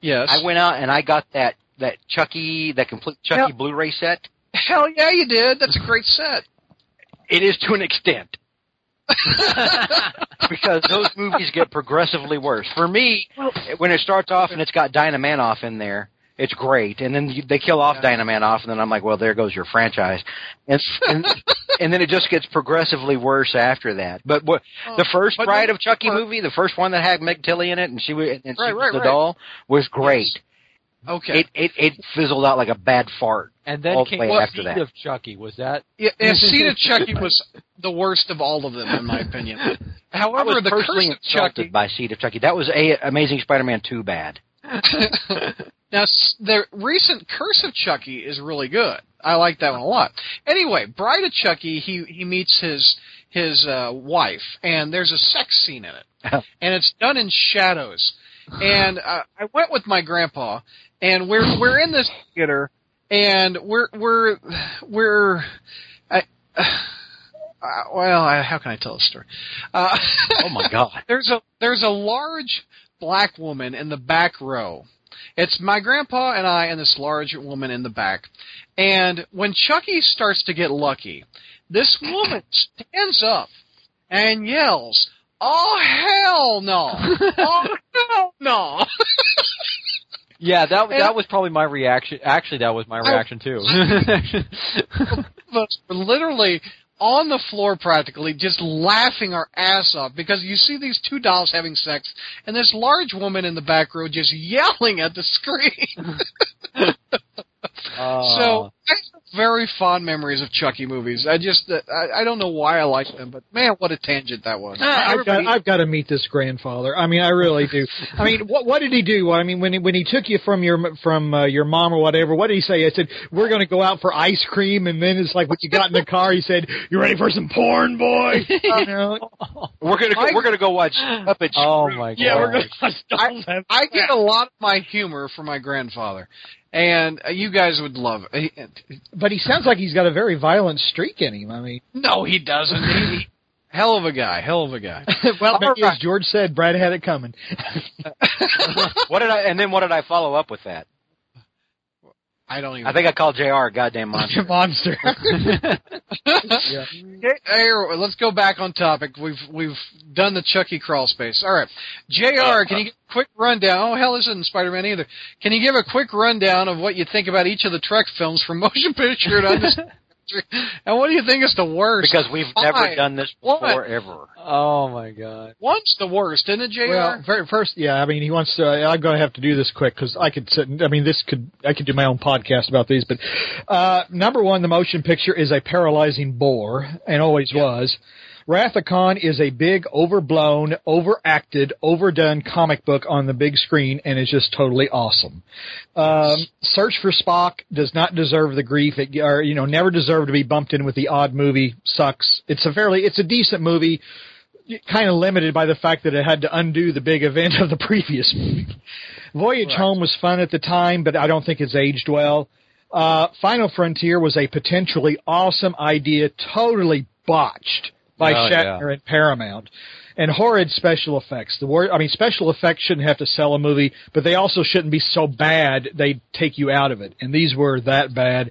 Yes. I went out and I got that that Chucky that complete Chucky hell, Blu-ray set. Hell yeah, you did. That's a great set. It is to an extent. Because those movies get progressively worse. For me, when it starts off and it's got Dynamanoff in there, it's great. And then they kill off yeah. Dynamanoff, and then I'm like, well, there goes your franchise. And and, and then it just gets progressively worse after that. But what, oh, the first but Bride no, of Chucky part. movie, the first one that had Meg Tilly in it, and she, and she right, was right, the right. doll, was great. Yes. Okay. It, it it fizzled out like a bad fart. And then all came the Seed that. of Chucky. Was that? Yeah, and Seed of Chucky was the worst of all of them, in my opinion. However, I was the personally Curse of insulted Chucky by Seed of Chucky. That was a Amazing Spider-Man two bad. Now, the recent Curse of Chucky is really good. I like that one a lot. Anyway, Bride of Chucky, he, he meets his his uh, wife, and there's a sex scene in it. And it's done in shadows. And uh, I went with my grandpa, and we're we're in this theater, and we're we're we're I, uh, uh, well, I, how can I tell this story? Uh, oh my God! There's a there's a large black woman in the back row. It's my grandpa and I and this large woman in the back. And when Chucky starts to get lucky, this woman stands up and yells, "Oh, hell no! Oh, hell no!" Yeah, that and that was probably my reaction. Actually, that was my reaction, too. We're literally on the floor practically just laughing our ass off because you see these two dolls having sex and this large woman in the back row just yelling at the screen. uh. So I have very fond memories of Chucky movies. I just uh, I, I don't know why I like them, but man, what a tangent that was. I, I've, got, I've got to meet this grandfather. I mean, I really do. I mean, what, what did he do? I mean, when he, when he took you from your from uh, your mom or whatever, what did he say? I said, "We're going to go out for ice cream," and then it's like what you got in the car. He said, "You ready for some porn, boy?" You know? We're gonna go, we're gonna go watch Muppet. Oh my God! Yeah, we're gonna watch I, I get a lot of my humor from my grandfather. And uh, you guys would love it. He, but he sounds like he's got a very violent streak in him. I mean, no, he doesn't. He, he, hell of a guy. Hell of a guy. Well, maybe right. As George said, Brad had it coming. What did I? And then what did I follow up with that? I don't even. I think know. I called J R a goddamn monster. Monster. Yeah. Here, let's go back on topic. We've we've done the Chucky crawl space. All right, J R, uh, can you give a quick rundown? Oh hell, this isn't Spider-Man either. Can you give a quick rundown of what you think about each of the Trek films from motion picture to understand? And what do you think is the worst? Because we've Five. never done this before, One. ever. Oh, my God. One's the worst, isn't it, J R? Well, first, yeah, I mean, he wants to, I'm going to have to do this quick because I could sit, I mean, this could, I could do my own podcast about these, but uh, number one, the motion picture is a paralyzing bore and always yeah. was. Wrath of Khan is a big, overblown, overacted, overdone comic book on the big screen, and it's just totally awesome. Um, Search for Spock does not deserve the grief, it, or you know, never deserved to be bumped in with the odd movie. Sucks. It's a fairly, it's a decent movie, kind of limited by the fact that it had to undo the big event of the previous movie. Voyage right. Home was fun at the time, but I don't think it's aged well. Uh, Final Frontier was a potentially awesome idea, totally botched. By oh, Shatner yeah. and Paramount. And horrid special effects. The word, I mean, special effects shouldn't have to sell a movie, but they also shouldn't be so bad they take you out of it. And these were that bad.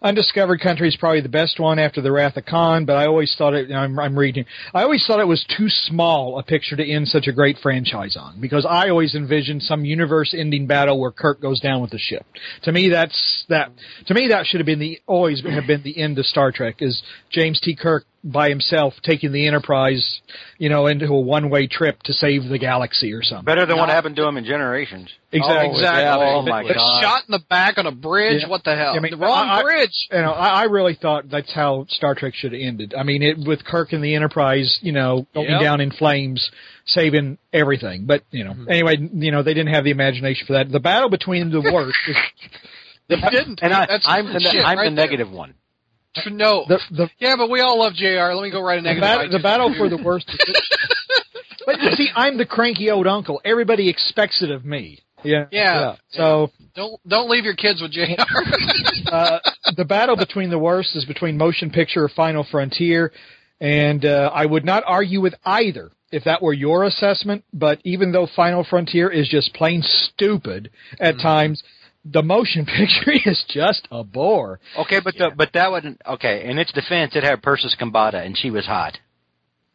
Undiscovered Country is probably the best one after The Wrath of Khan, but I always thought it, I'm, I'm reading, I always thought it was too small a picture to end such a great franchise on, because I always envisioned some universe-ending battle where Kirk goes down with the ship. To me, that's, that, to me, that should have been the, always have been the end of Star Trek, is James T. Kirk by himself taking the Enterprise, you know, into a one-way trip to save the galaxy or something. Better than no. what happened to him in Generations. Exactly. Oh, exactly. Yeah, oh my but God. Shot in the back on a bridge. Yeah. What the hell? I mean, the wrong I, bridge. You know, I, I really thought that's how Star Trek should have ended. I mean, it, with Kirk and the Enterprise, you know, going yep. down in flames, saving everything. But you know, mm-hmm. anyway, you know, they didn't have the imagination for that. The battle between the worst. Is, they didn't. And I, that's I'm the, shit I'm right the negative there. one. No. The, the, yeah, but we all love J R. Let me go write a negative. The, bat- the battle for the worst. But you see, I'm the cranky old uncle. Everybody expects it of me. Yeah, yeah. yeah. So don't don't leave your kids with J R. uh, the battle between the worst is between Motion Picture or Final Frontier, and uh, I would not argue with either if that were your assessment. But even though Final Frontier is just plain stupid at mm-hmm. times, the motion picture is just a bore. Okay, but yeah. the, but that wouldn't okay. In its defense, it had Persis Kambata, and she was hot.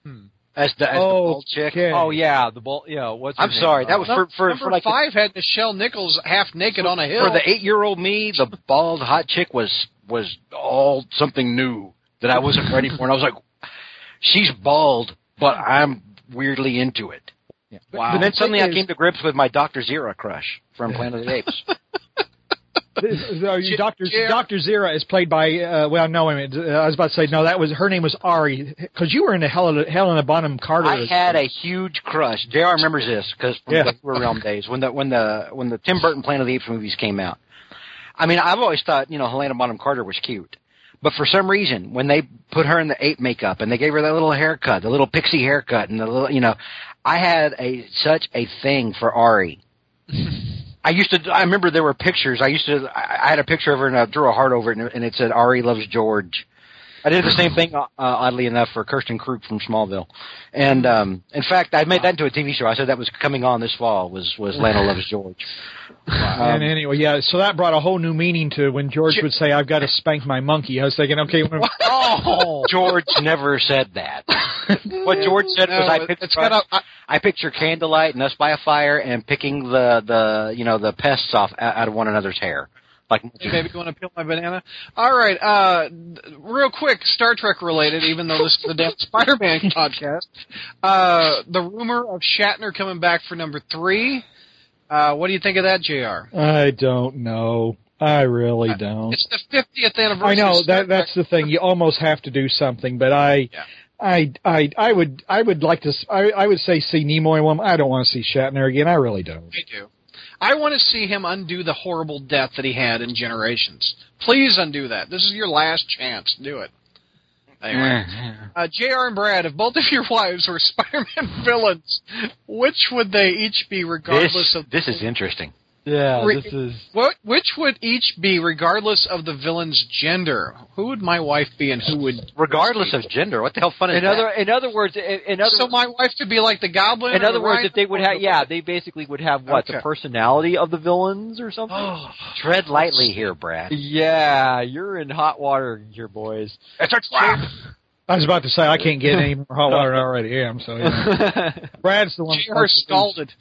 Hmm. As the, as oh, the bald chick. Okay. Oh yeah, the bald. Yeah, what's? I'm name? sorry, that was no, for for, number for like five the, had Michelle Nichols half naked for, on a hill. For the eight-year-old me, the bald hot chick was was all something new that I wasn't ready for, and I was like, she's bald, but I'm weirdly into it. Yeah. Wow. But, but then suddenly I is, came to grips with my Doctor Zira crush from Planet of the Apes. G- Doctor G- Doctor Zira is played by uh, well, no, I mean, I was about to say no. That was her name was Ari because you were into Helena, Helena Bonham Carter. I had a huge crush. J R remembers this because from yeah. the Wonder Realm days when the when the when the Tim Burton Planet of the Apes movies came out. I mean, I've always thought you know Helena Bonham Carter was cute, but for some reason when they put her in the ape makeup and they gave her that little haircut, the little pixie haircut, and the little you know, I had a such a thing for Ari. I used to. I remember there were pictures. I used to. I had a picture of her and I drew a heart over it, and it said "Ari loves George." I did the same thing, uh, oddly enough, for Kirsten Krug from Smallville. And um, in fact, I made that into a T V show. I said that was coming on this fall. Was was Lana Loves George? Um, and anyway, yeah. So that brought a whole new meaning to when George would say, "I've got to spank my monkey." I was thinking, okay, oh, George never said that. What George said no, was, "I picture, it's kinda, I, I picture candlelight and us by a fire and picking the, the you know the pests off out of one another's hair." Like, hey, baby, you want to peel my banana? All right, uh, real quick, Star Trek related, even though this is the damn Spider-Man podcast. Uh, the rumor of Shatner coming back for number three. Uh, what do you think of that, J R? I don't know. I really uh, don't. It's the fiftieth anniversary. I know that. That's the thing. You almost have to do something, but I. Yeah. I, I, I would I would like to. I, I would say see Nimoy one. I don't want to see Shatner again. I really don't. I do. I want to see him undo the horrible death that he had in Generations. Please undo that. This is your last chance. Do it. Anyway, uh, J R and Brad, if both of your wives were Spider-Man villains, which would they each be regardless this, of... This is interesting. Yeah, re- this is... What, which would each be regardless of the villain's gender? Who would my wife be and who would... Regardless of gender? What the hell fun is in that? Other, in other words... In, in other so my wife could be like the Goblin? In other words, that they would have... Yeah, they basically would have, what, okay. the personality of the villains or something? Oh, tread lightly here, Brad. Yeah, you're in hot water here, boys. It's a trap! I was about to say, I can't get any more hot water than I already am, so... Yeah. Brad's the one... You're scalded.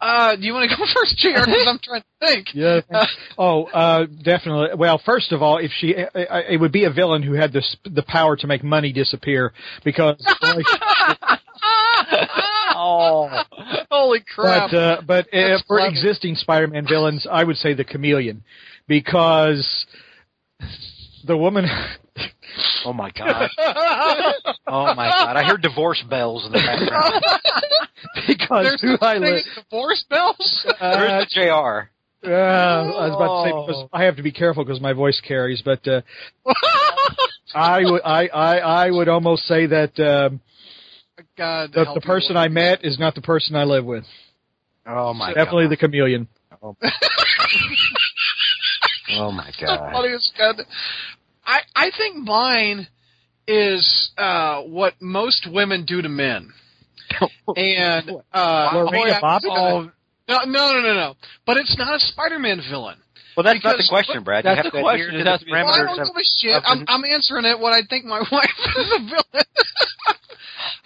Uh, do you want to go first, J R? Because I'm trying to think. Yeah. Oh, uh, definitely. Well, first of all, if she, it would be a villain who had this, the power to make money disappear because. Like, oh, holy crap! But, uh, but uh, for funny. Existing Spider-Man villains, I would say the Chameleon, because the woman. Oh my god! Oh my god! I hear divorce bells in the background. Because who I live, divorce bells. Uh, Where's the J R? Uh, I was about to say because I have to be careful because my voice carries, but uh, I would I, I, I would almost say that um, god, the, the person I met is not the person I live with. Oh my! So god. Definitely the Chameleon. Oh, oh my god! Funniest god. I, I think mine is uh, what most women do to men. And uh, Romita Bobbitt? All... No, no, no, no, no. But it's not a Spider-Man villain. Well, that's not the question, Brad. That's you have the to question. Adhere to the well, I don't give a shit. I'm, I'm answering it what I think my wife is a villain.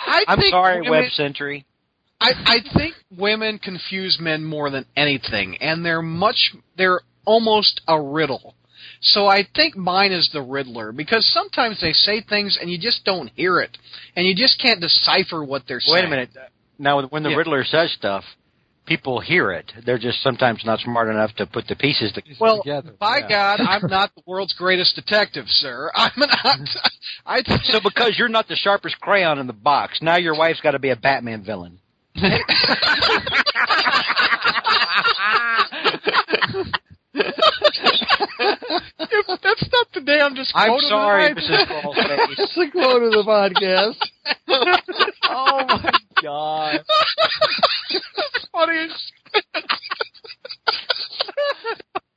I I'm think sorry, women, Web Century. I, I think women confuse men more than anything, and they're much. They're almost a riddle. So I think mine is the Riddler, because sometimes they say things and you just don't hear it, and you just can't decipher what they're saying. Wait a minute. Now, when the yeah. Riddler says stuff, people hear it. They're just sometimes not smart enough to put the pieces to- well, together. Well, by yeah. God, I'm not the world's greatest detective, sir. I'm not. I th- so because you're not the sharpest crayon in the box, now your wife's got to be a Batman villain. If that's not the day I'm just quoting I'm sorry, Missus Paul. It's the quote of the podcast. Oh, my God. That's funny as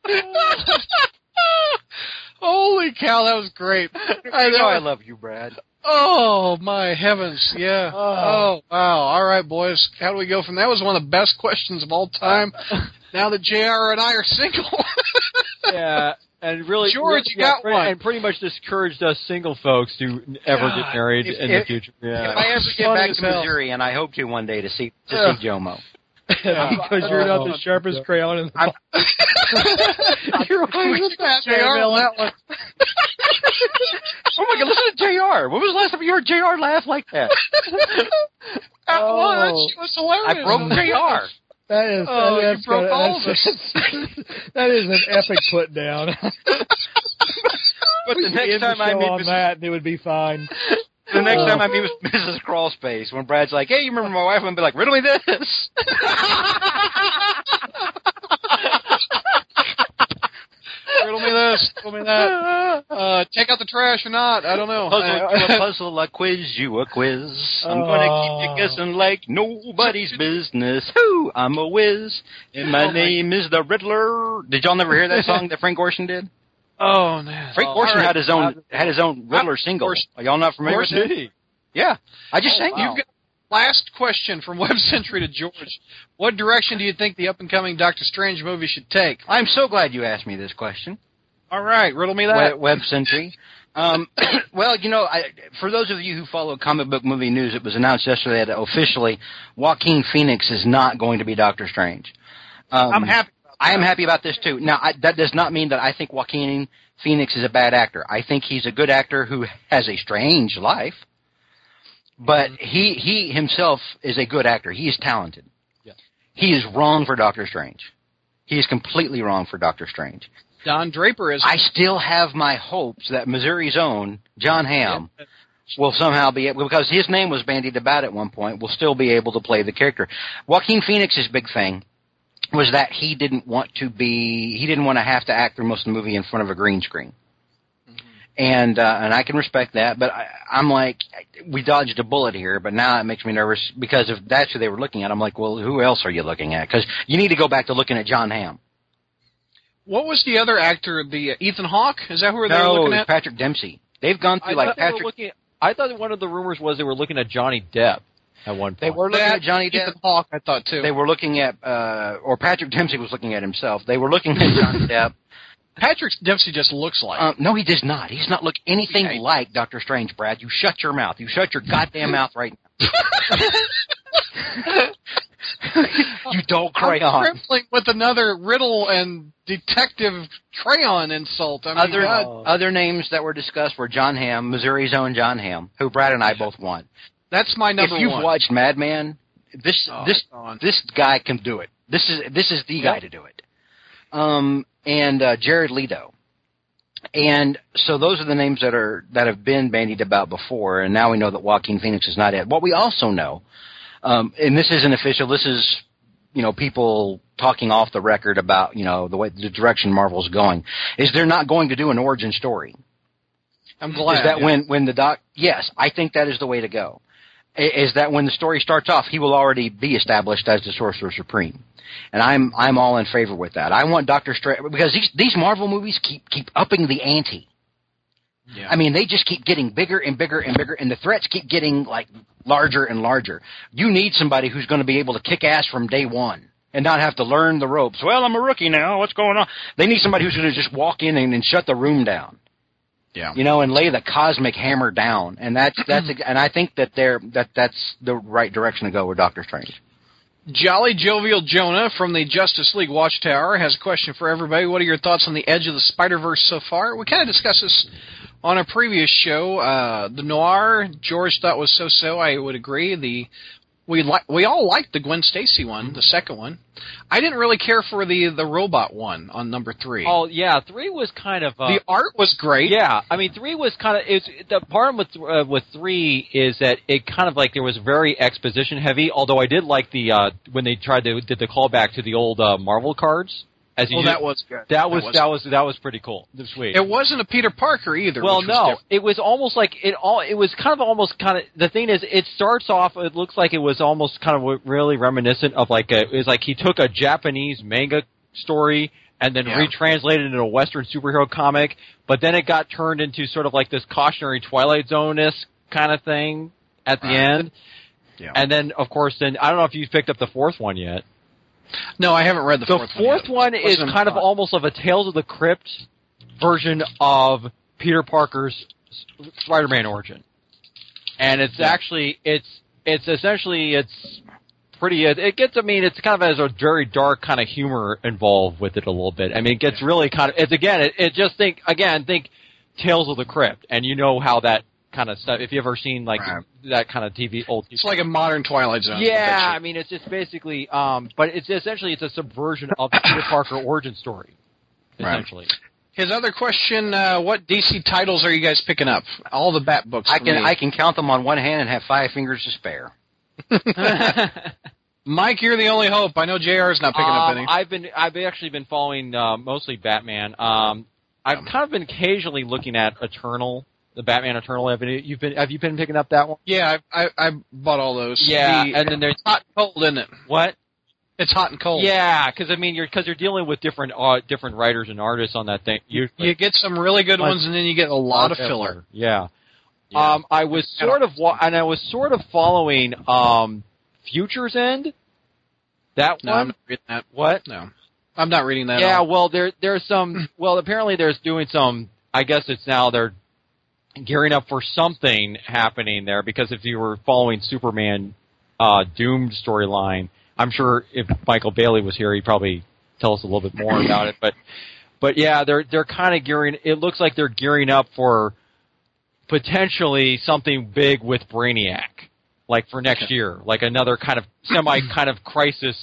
shit. Holy cow, that was great. I know I love you, Brad. Oh, my heavens, yeah. Oh. oh, wow. All right, boys. How do we go from that? That was one of the best questions of all time. Now that J R and I are single. Yeah, and really, George, you yeah, got pretty, one. And pretty much discouraged us single folks to ever God, get married if, in if, the future. Yeah. If I ever get back to Missouri, and I hope to one day to see to uh. see Jomo. Yeah, because you're not the sharpest crayon in the box. You're always that J R. Oh my God! Listen to J R. When was the last time you heard J R laugh like that? At oh. lunch, it was hilarious. I broke J R. That is, oh, that, that's broke all that's this. That is an epic put down. But the next time I meet on Missus that, it would be fine. The next uh, time I meet with Missus Crawl Space, when Brad's like, "Hey, you remember my wife?" I'm gonna be like, "Riddle me this." Riddle me this. Riddle me that. Uh, take out the trash or not? I don't know. Puzzle, a puzzle, a quiz, you a quiz. I'm uh, gonna keep you guessing like nobody's business. Who? I'm a whiz, and my oh name my. is the Riddler. Did y'all never hear that song that Frank Gorshin did? Oh man, Frank oh, Gorshin right. had his own had his own Riddler single. Gorshin. Are y'all not familiar Gorshin. with it? Yeah, I just oh, sang. Wow. You've got last question from Web Century to George. What direction do you think the up and coming Doctor Strange movie should take? I'm so glad you asked me this question. All right, riddle me that. Web, Web Century. Um, well, you know, I, for those of you who follow comic book movie news, it was announced yesterday that officially Joaquin Phoenix is not going to be Doctor Strange. Um, I'm happy. I am happy about this, too. Now, I, that does not mean that I think Joaquin Phoenix is a bad actor. I think he's a good actor who has a strange life, but he he himself is a good actor. He is talented. Yes. He is wrong for Doctor Strange. He is completely wrong for Doctor Strange. Don Draper is... I still have my hopes that Missouri's own John Hamm... Yeah. will somehow be able, because his name was bandied about at one point, will still be able to play the character. Joaquin Phoenix's big thing was that he didn't want to be, he didn't want to have to act through most of the movie in front of a green screen. Mm-hmm. And uh, and I can respect that, but I, I'm like, we dodged a bullet here, but now it makes me nervous because if that's who they were looking at, I'm like, well, who else are you looking at? Because you need to go back to looking at John Hamm. What was the other actor, the uh, Ethan Hawke? Is that who no, they were looking at? No, it was Patrick Dempsey. They've gone through I like Patrick... I thought one of the rumors was they were looking at Johnny Depp at one point. They were looking at Johnny Depp. Ethan Hawke, I thought, too. They were looking at, uh, or Patrick Dempsey was looking at himself. They were looking at Johnny Depp. Patrick Dempsey just looks like uh, no, he does not. He's not look anything yeah. like Doctor Strange, Brad. You shut your mouth. You shut your goddamn mouth right now. You don't crayon. I'm crippling with another riddle and detective crayon insult. I mean, other uh, other names that were discussed were John Hamm, Missouri's own John Hamm, who Brad and I both want. That's my number one. If you've one. watched Mad Men, this oh, this this guy can do it. This is this is the yep. guy to do it. Um and uh, Jared Leto. And so those are the names that are that have been bandied about before, and now we know that Joaquin Phoenix is not it. What we also know. Um, and this isn't official. This is, you know, people talking off the record about, you know, the way the direction Marvel's going. Is they're not going to do an origin story. I'm glad. Is that yeah. when, when the doc? Yes, I think that is the way to go. Is that when the story starts off, he will already be established as the Sorcerer Supreme, and I'm I'm all in favor with that. I want Doctor Strange because these these Marvel movies keep keep upping the ante. Yeah. I mean, they just keep getting bigger and bigger and bigger, and the threats keep getting, like, larger and larger. You need somebody who's going to be able to kick ass from day one and not have to learn the ropes. Well, I'm a rookie now. What's going on? They need somebody who's going to just walk in and, and shut the room down. Yeah. You know, and lay the cosmic hammer down. And that's that's and I think that they're that that's the right direction to go with Doctor Strange. Jolly Jovial Jonah from the Justice League Watchtower has a question for everybody. What are your thoughts on the Edge of the Spider-Verse so far? We kind of discussed this on a previous show. Uh, the noir, George thought was so-so. I would agree. The we li- we all liked the Gwen Stacy one, mm-hmm. the second one. I didn't really care for the, the robot one on number three. Oh yeah, three was kind of uh, the art was great. Yeah, I mean three was kind of it's the problem with uh, with three is that it kind of like there was very exposition heavy. Although I did like the uh, when they tried to did the callback to the old uh, Marvel cards. As well, that was good. That was that was that was pretty cool. It was sweet. It wasn't a Peter Parker either. Well, no, it was almost like it all. It was kind of almost kind of the thing is it starts off. It looks like it was almost kind of really reminiscent of like a. It's like he took a Japanese manga story and then yeah. retranslated it into a Western superhero comic, but then it got turned into sort of like this cautionary Twilight Zone-esque kind of thing at the right. end. Yeah. And then of course, then I don't know if you picked up the fourth one yet. No, I haven't read the fourth one. The fourth one, one is kind of almost of a Tales of the Crypt version of Peter Parker's Spider-Man origin, and it's yeah. actually it's it's essentially it's pretty. It gets. I mean, it's kind of has a very dark kind of humor involved with it a little bit. I mean, it gets yeah. really kind of. It's again. It, it just think again. Think Tales of the Crypt, and you know how that kind of stuff. If you ever seen like right. that kind of T V, old T V. It's like a modern Twilight Zone. Yeah, I mean, it's just basically, um, but it's essentially it's a subversion of the Peter Parker origin story, essentially. Right. His other question, uh, what D C titles are you guys picking up? All the Bat books. I can me. I can count them on one hand and have five fingers to spare. Mike, you're the only hope. I know J R's not picking um, up any. I've been I've actually been following uh, mostly Batman. Um, I've um, kind of been occasionally looking at Eternal, the Batman Eternal. Have you been Have you been picking up that one? Yeah, I I, I bought all those. Yeah, the, and then there's hot and cold in it. What? It's hot and cold. Yeah, because I mean, you're because you're dealing with different uh, different writers and artists on that thing. You you get some really good ones, and then you get a lot of filler. Yeah. yeah. Um, I was sort of and I was sort of following um, Future's End. That no, one. I'm not reading that. What? No, I'm not reading that. Yeah. At all. Well, there there's some. Well, apparently there's doing some. I guess it's now they're gearing up for something happening there because if you were following Superman uh, Doomed storyline. I'm sure if Michael Bailey was here, he'd probably tell us a little bit more about it. But, but yeah, they're they're kind of gearing. It looks like they're gearing up for potentially something big with Brainiac, like for next year, like another kind of semi kind of crisis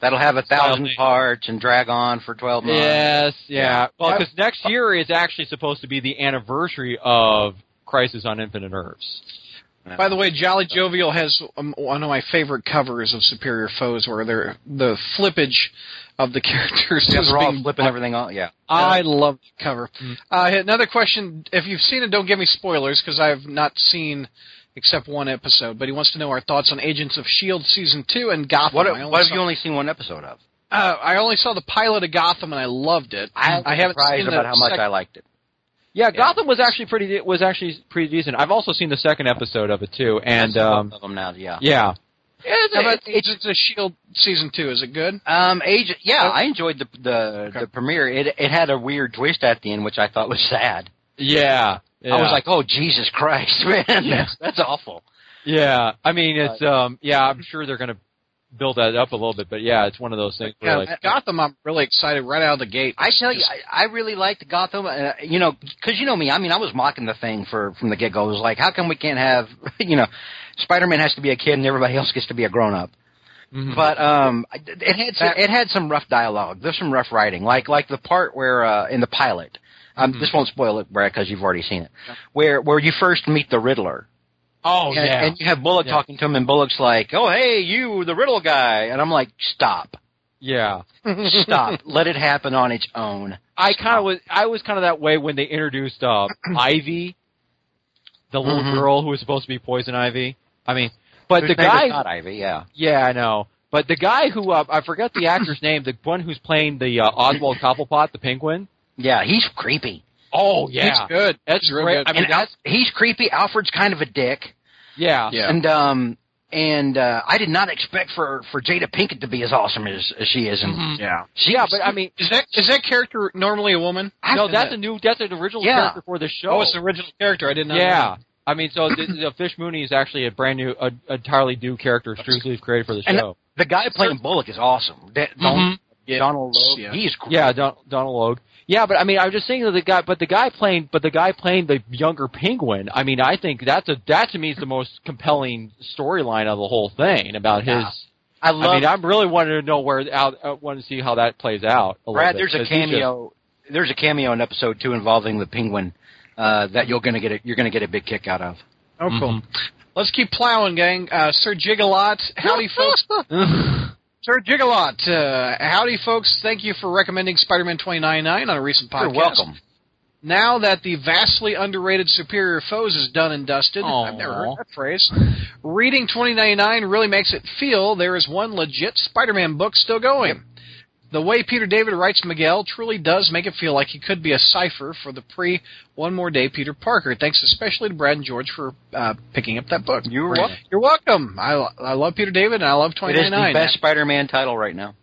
that'll have a thousand parts and drag on for twelve months. Yes, yeah. Well, because next year is actually supposed to be the anniversary of Crisis on Infinite Earths. By the way, Jolly Jovial has um, one of my favorite covers of Superior Foes, where they're the flippage of the characters yeah, is they're all flipping everything off. Yeah, I love the cover. Mm-hmm. Uh, another question: if you've seen it, don't give me spoilers because I've not seen except one episode. But he wants to know our thoughts on Agents of S H I E L D season two and Gotham. What, what have saw, you only seen one episode of? Uh, I only saw the pilot of Gotham and I loved it. I, I haven't surprised seen about how much I liked it. Yeah, Gotham yeah. was actually pretty was actually pretty decent. I've also seen the second episode of it too, and um, both of them now, yeah, yeah. It's, yeah it's, it's, it's a Shield season two. Is it good? Um, Agent, yeah, I enjoyed the the, okay. the premiere. It it had a weird twist at the end, which I thought was sad. Yeah, yeah. I was like, oh Jesus Christ, man, yeah. that's that's awful. Yeah, I mean, it's um, yeah, I'm sure they're gonna build that up a little bit, but yeah, it's one of those things. Yeah, like, Gotham, I'm really excited right out of the gate. I tell you, I, I really liked Gotham, uh, you know, because you know me. I mean, I was mocking the thing for from the get-go. It was like, how come we can't have, you know, Spider-Man has to be a kid and everybody else gets to be a grown-up. Mm-hmm. But um, it had some, it had some rough dialogue. There's some rough writing, like like the part where uh, in the pilot. Um, mm-hmm. This won't spoil it, Brad, because you've already seen it. Yeah. Where where you first meet the Riddler. Oh, and, yeah. And you have Bullock yeah. talking to him, and Bullock's like, oh, hey, you, the riddle guy. And I'm like, stop. Yeah. Stop. Let it happen on its own. I kind of was I was kind of that way when they introduced uh, Ivy, the little mm-hmm. girl who was supposed to be Poison Ivy. I mean, but Whose the guy – not Ivy, yeah. Yeah, I know. But the guy who uh, – I forget the actor's name, the one who's playing the uh, Oswald Cobblepot, the penguin. Yeah, he's creepy. Oh yeah, he's good. That's he's real great. Good. I mean, and that's, he's creepy. Alfred's kind of a dick. Yeah, yeah. And um, and uh, I did not expect for, for Jada Pinkett to be as awesome as, as she is. And mm-hmm. yeah, she, yeah, but I mean, is that is that character normally a woman? I no, that's that. a new, that's an original yeah. character for the show. Oh, it's an original character. I didn't know. Yeah. That. I mean, so the, the Fish Mooney is actually a brand new, a, a entirely new character, exclusively created for the show. And the guy playing Bullock is awesome. That, mm-hmm. Yeah. Donald Logue. Yeah. He's cool. Yeah, Don, Donald Logue. Yeah, but I mean, I was just thinking that the guy, but the guy playing, but the guy playing the younger penguin. I mean, I think that's a that to me is the most compelling storyline of the whole thing about yeah. his. I love. I mean, I'm really wanting to know where out. I want to see how that plays out. A Brad, bit, there's a cameo. Just, there's a cameo in episode two involving the penguin uh, that you're gonna get. A, you're gonna get a big kick out of. Oh, cool. Mm-hmm. Let's keep plowing, gang. Uh, Sir Gigalot, howdy, folks. Sir Gigalot, uh, howdy, folks. Thank you for recommending Spider-Man twenty ninety-nine on a recent podcast. You're welcome. Now that the vastly underrated Superior Foes is done and dusted, aww. I've never heard that phrase, reading twenty ninety-nine really makes it feel there is one legit Spider-Man book still going. The way Peter David writes Miguel truly does make it feel like he could be a cipher for the pre-One More Day Peter Parker. Thanks especially to Brad and George for uh, picking up that book. You're, wel- You're welcome. I, I love Peter David, and I love twenty ninety-nine. It is the best Spider-Man title right now.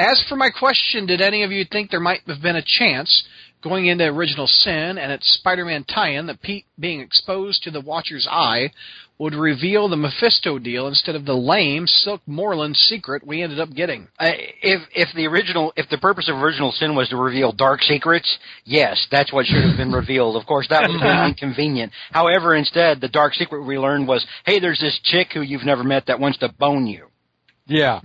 As for my question, did any of you think there might have been a chance, going into Original Sin and its Spider-Man tie-in, that Pete being exposed to the Watcher's eye would reveal the Mephisto deal instead of the lame Silk Moreland secret we ended up getting? Uh, if if the original if the purpose of Original Sin was to reveal dark secrets, yes, that's what should have been revealed. Of course, that would be inconvenient. However, instead, the dark secret we learned was, hey, there's this chick who you've never met that wants to bone you. Yeah.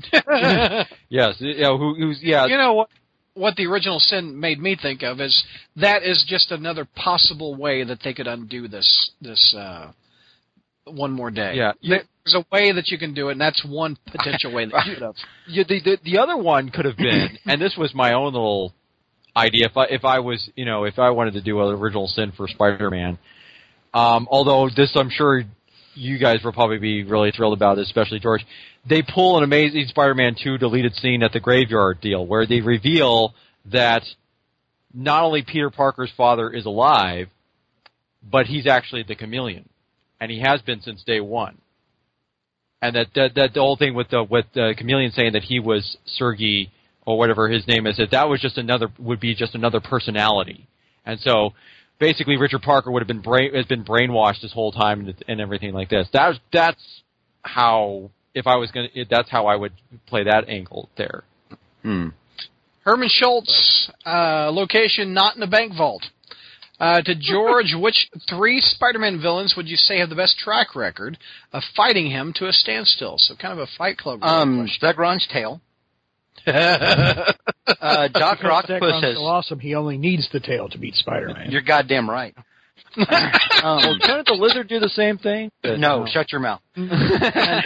Yes. Yeah. Who, who's yeah. You know what? What the Original Sin made me think of is that is just another possible way that they could undo this this uh, One More Day. Yeah, there's a way that you can do it, and that's one potential way that you could have. Yeah, the, the the other one could have been, and this was my own little idea. If I if I was you know if I wanted to do an Original Sin for Spider-Man, um, although this I'm sure you guys will probably be really thrilled about this, especially George. They pull an Amazing Spider-Man two deleted scene at the graveyard deal where they reveal that not only Peter Parker's father is alive, but he's actually the Chameleon, and he has been since day one. And that that, that the whole thing with the with the Chameleon saying that he was Sergei or whatever his name is, that that was just another would be just another personality, and so. Basically, Richard Parker would have been brain, has been brainwashed this whole time and, and everything like this. That's that's how if I was going that's how I would play that angle there. Hmm. Herman Schultz, uh, location not in a bank vault. Uh, to George, which three Spider-Man villains would you say have the best track record of fighting him to a standstill? So kind of a Fight Club. Um, Stegron's tail. uh, Doctor Octopus is so awesome. He only needs the tail to beat Spider-Man. You're goddamn right. um, well, couldn't the lizard do the same thing? No, no. Shut your mouth. and, um,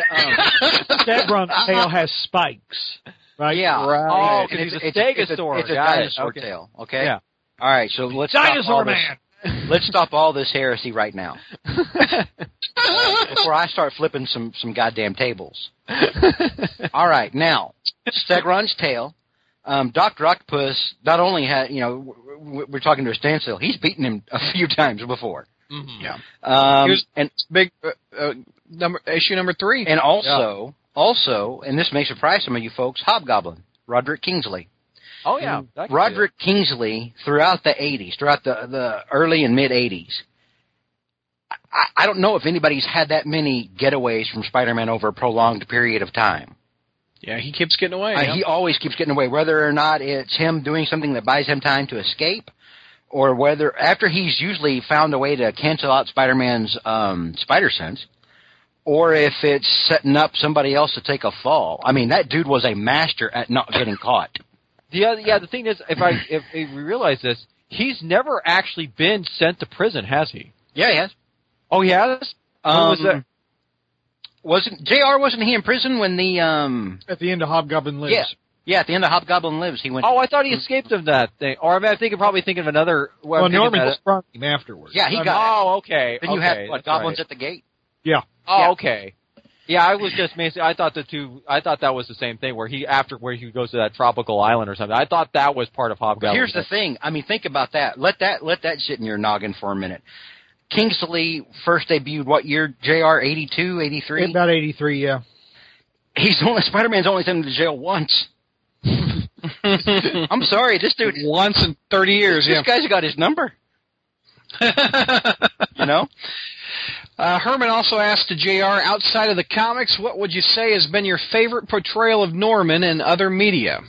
Stegron's tail has spikes, right? Yeah. Right. Oh, because he's a stegosaur. It's a, it's a dinosaur it. tail. Okay. Okay. Yeah. All right. So let's dinosaur stop all man. This. Let's stop all this heresy right now before I start flipping some some goddamn tables. All right, now. Stegron's tail. Um, Doctor Octopus not only had, you know, we're, we're talking to a standstill. He's beaten him a few times before. Mm-hmm. Yeah. Um, Here's and big uh, uh, number issue number three. And also, yeah. also, and this may surprise some of you folks, Hobgoblin, Roderick Kingsley. Oh yeah, Roderick good. Kingsley throughout the eighties, throughout the the early and mid eighties. I, I don't know if anybody's had that many getaways from Spider-Man over a prolonged period of time. Yeah, he keeps getting away. Uh, yeah. He always keeps getting away, whether or not it's him doing something that buys him time to escape, or whether after he's usually found a way to cancel out Spider-Man's um, Spider-Sense, or if it's setting up somebody else to take a fall. I mean, that dude was a master at not getting caught. The other, yeah, the thing is, if I if we realize this, he's never actually been sent to prison, has he? Yeah, he has. Oh, he has? Um, Who was that? Wasn't J R wasn't he in prison when the um at the end of Hobgoblin Lives? Yeah, yeah, at the end of Hobgoblin Lives he went. Oh, to... I thought he escaped of that thing. Or I mean, I think I'm probably thinking of another. Well, well Norman was from him afterwards. Yeah, he got. Oh, okay. Then okay, you had what, goblins right. at the gate. Yeah. Oh, yeah. Okay. Yeah, I was just basically. I thought the two. I thought that was the same thing where he after where he goes to that tropical island or something. I thought that was part of Hobgoblin. But here's the thing. I mean, think about that. Let that let that sit in your noggin for a minute. Kingsley first debuted what year, J R, eighty-two, eighty-three? About eighty-three, yeah. He's only, Spider-Man's only sent him to jail once. I'm sorry, this dude... Once in thirty years, this, yeah. This guy's got his number. You know? Uh, Herman also asked to J R, outside of the comics, what would you say has been your favorite portrayal of Norman in other media?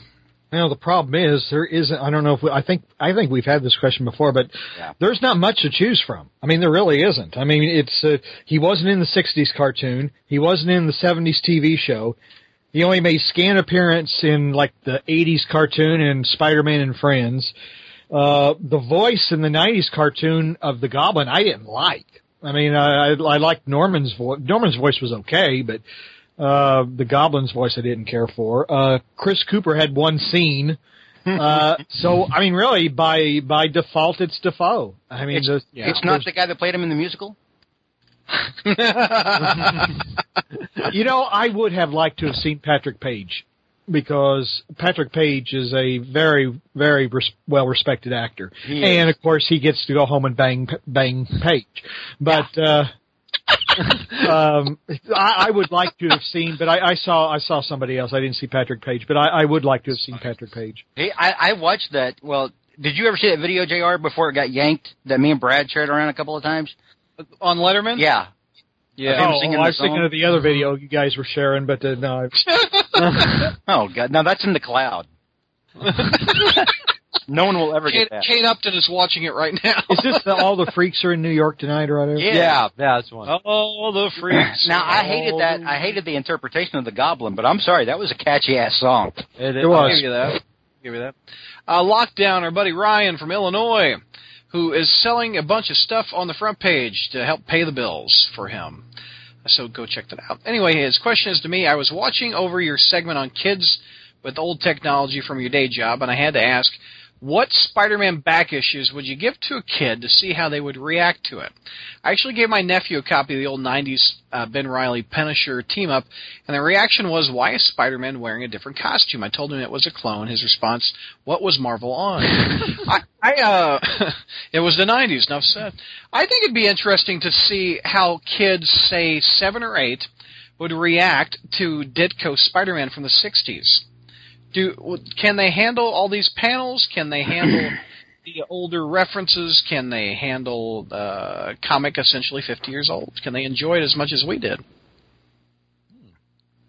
Now, the problem is there isn't. I don't know if we, I think I think we've had this question before, but yeah. There's not much to choose from. I mean, there really isn't. I mean, it's uh, he wasn't in the sixties cartoon. He wasn't in the seventies T V show. He only made scant appearance in like the eighties cartoon and Spider-Man and Friends. Uh, the voice in the nineties cartoon of the Goblin I didn't like. I mean, I, I liked Norman's voice. Norman's voice was okay, but. Uh, the Goblin's voice I didn't care for. Uh, Chris Cooper had one scene. Uh, so, I mean, really, by by default, it's Defoe. I mean, It's, the, yeah, it's not the guy that played him in the musical? You know, I would have liked to have seen Patrick Page, because Patrick Page is a very, very res- well-respected actor. And, of course, he gets to go home and bang bang Page. But... Yeah. Uh, um, I, I would like to have seen, but I, I saw I saw somebody else. I didn't see Patrick Page, but I, I would like to have seen Patrick Page. Hey, I, I watched that. Well, did you ever see that video, J R, before it got yanked, that me and Brad shared around a couple of times? On Letterman? Yeah. Yeah. Oh, oh, I was song. thinking of the other video you guys were sharing, but uh, no. Oh, God. Now that's in the cloud. No one will ever Kate, get that. Kate Upton is watching it right now. Is this the All the Freaks Are in New York Tonight or whatever? Yeah, yeah, that's one. All the Freaks. Now, I hated that. I hated the interpretation of the Goblin, but I'm sorry. That was a catchy-ass song. It, it was. I'll give you that. I'll give you that. Uh, Lockdown, our buddy Ryan from Illinois, who is selling a bunch of stuff on the front page to help pay the bills for him. So go check that out. Anyway, his question is to me, I was watching over your segment on kids with old technology from your day job, and I had to ask, what Spider-Man back issues would you give to a kid to see how they would react to it? I actually gave my nephew a copy of the old nineties uh, Ben Reilly Punisher team-up, and the reaction was, why is Spider-Man wearing a different costume? I told him it was a clone. His response, what was Marvel on? I, I uh, it was the nineties, enough said. I think it'd be interesting to see how kids, say, seven or eight, would react to Ditko Spider-Man from the sixties. Do, can they handle all these panels? Can they handle the older references? Can they handle uh, comic essentially fifty years old? Can they enjoy it as much as we did?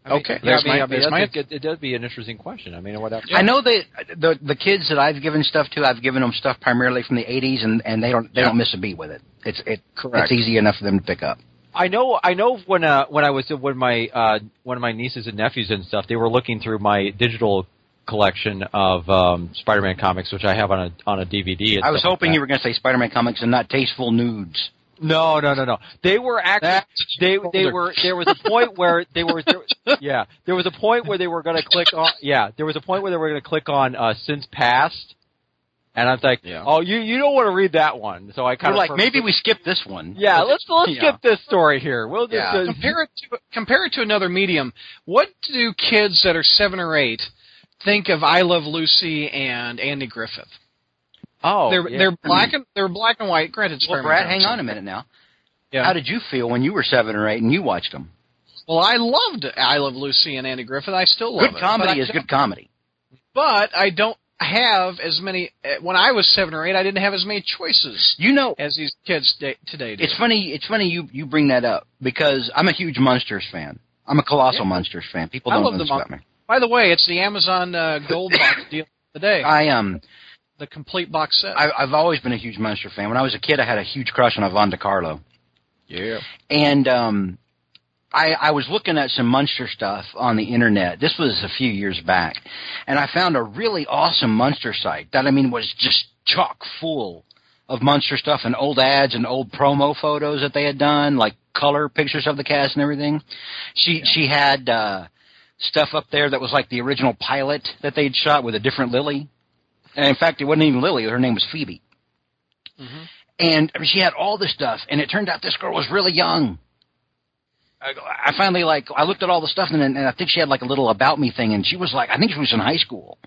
I mean, okay, yeah, I mean, my, I mean, my, it, it does be an interesting question. I mean, what else? I know that the the kids that I've given stuff to, I've given them stuff primarily from the eighties, and, and they don't they yeah. don't miss a beat with it. It's it Correct. It's easy enough for them to pick up. I know. I know when uh, when I was when my uh, one of my nieces and nephews and stuff, they were looking through my digital collection of um, Spider-Man comics, which I have on a on a D V D. I was hoping like you were going to say Spider-Man comics and not Tasteful Nudes. No, no, no, no. They were actually That's they they were there was a point where they were there, yeah there was a point where they were going to click on yeah there was a point where they were going to click on uh, Since Past. And I'm like, yeah. oh, you, you don't want to read that one. So I kind You're of like, perfectly... maybe we skip this one. Yeah, let's let's yeah. skip this story here. We'll just yeah. uh... compare it to compare it to another medium. What do kids that are seven or eight think of I Love Lucy and Andy Griffith? Oh, they're yeah. they're black and they're black and white. Granted, well, Brad, hang on a minute now. Yeah. How did you feel when you were seven or eight and you watched them? Well, I loved I Love Lucy and Andy Griffith. I still love good it. Good comedy is good comedy. But I don't. have as many when I was seven or eight. I didn't have as many choices, you know, as these kids today do. It's funny. It's funny you, you bring that up because I'm a huge Monsters fan. I'm a colossal yeah. Monsters fan. People don't know this about me. By the way, it's the Amazon uh, Gold box deal today. I am um, the complete box set. I, I've always been a huge Monster fan. When I was a kid, I had a huge crush on Yvonne DiCarlo. Yeah, and um, I, I was looking at some Munster stuff on the internet. This was a few years back, and I found a really awesome Munster site that I mean was just chock full of Munster stuff and old ads and old promo photos that they had done, like color pictures of the cast and everything. She yeah. she had uh, stuff up there that was like the original pilot that they'd shot with a different Lily, and in fact, it wasn't even Lily; her name was Phoebe. Mm-hmm. And I mean, she had all this stuff, and it turned out this girl was really young. I finally, like, I looked at all the stuff, and, and I think she had, like, a little About Me thing, and she was, like, I think she was in high school.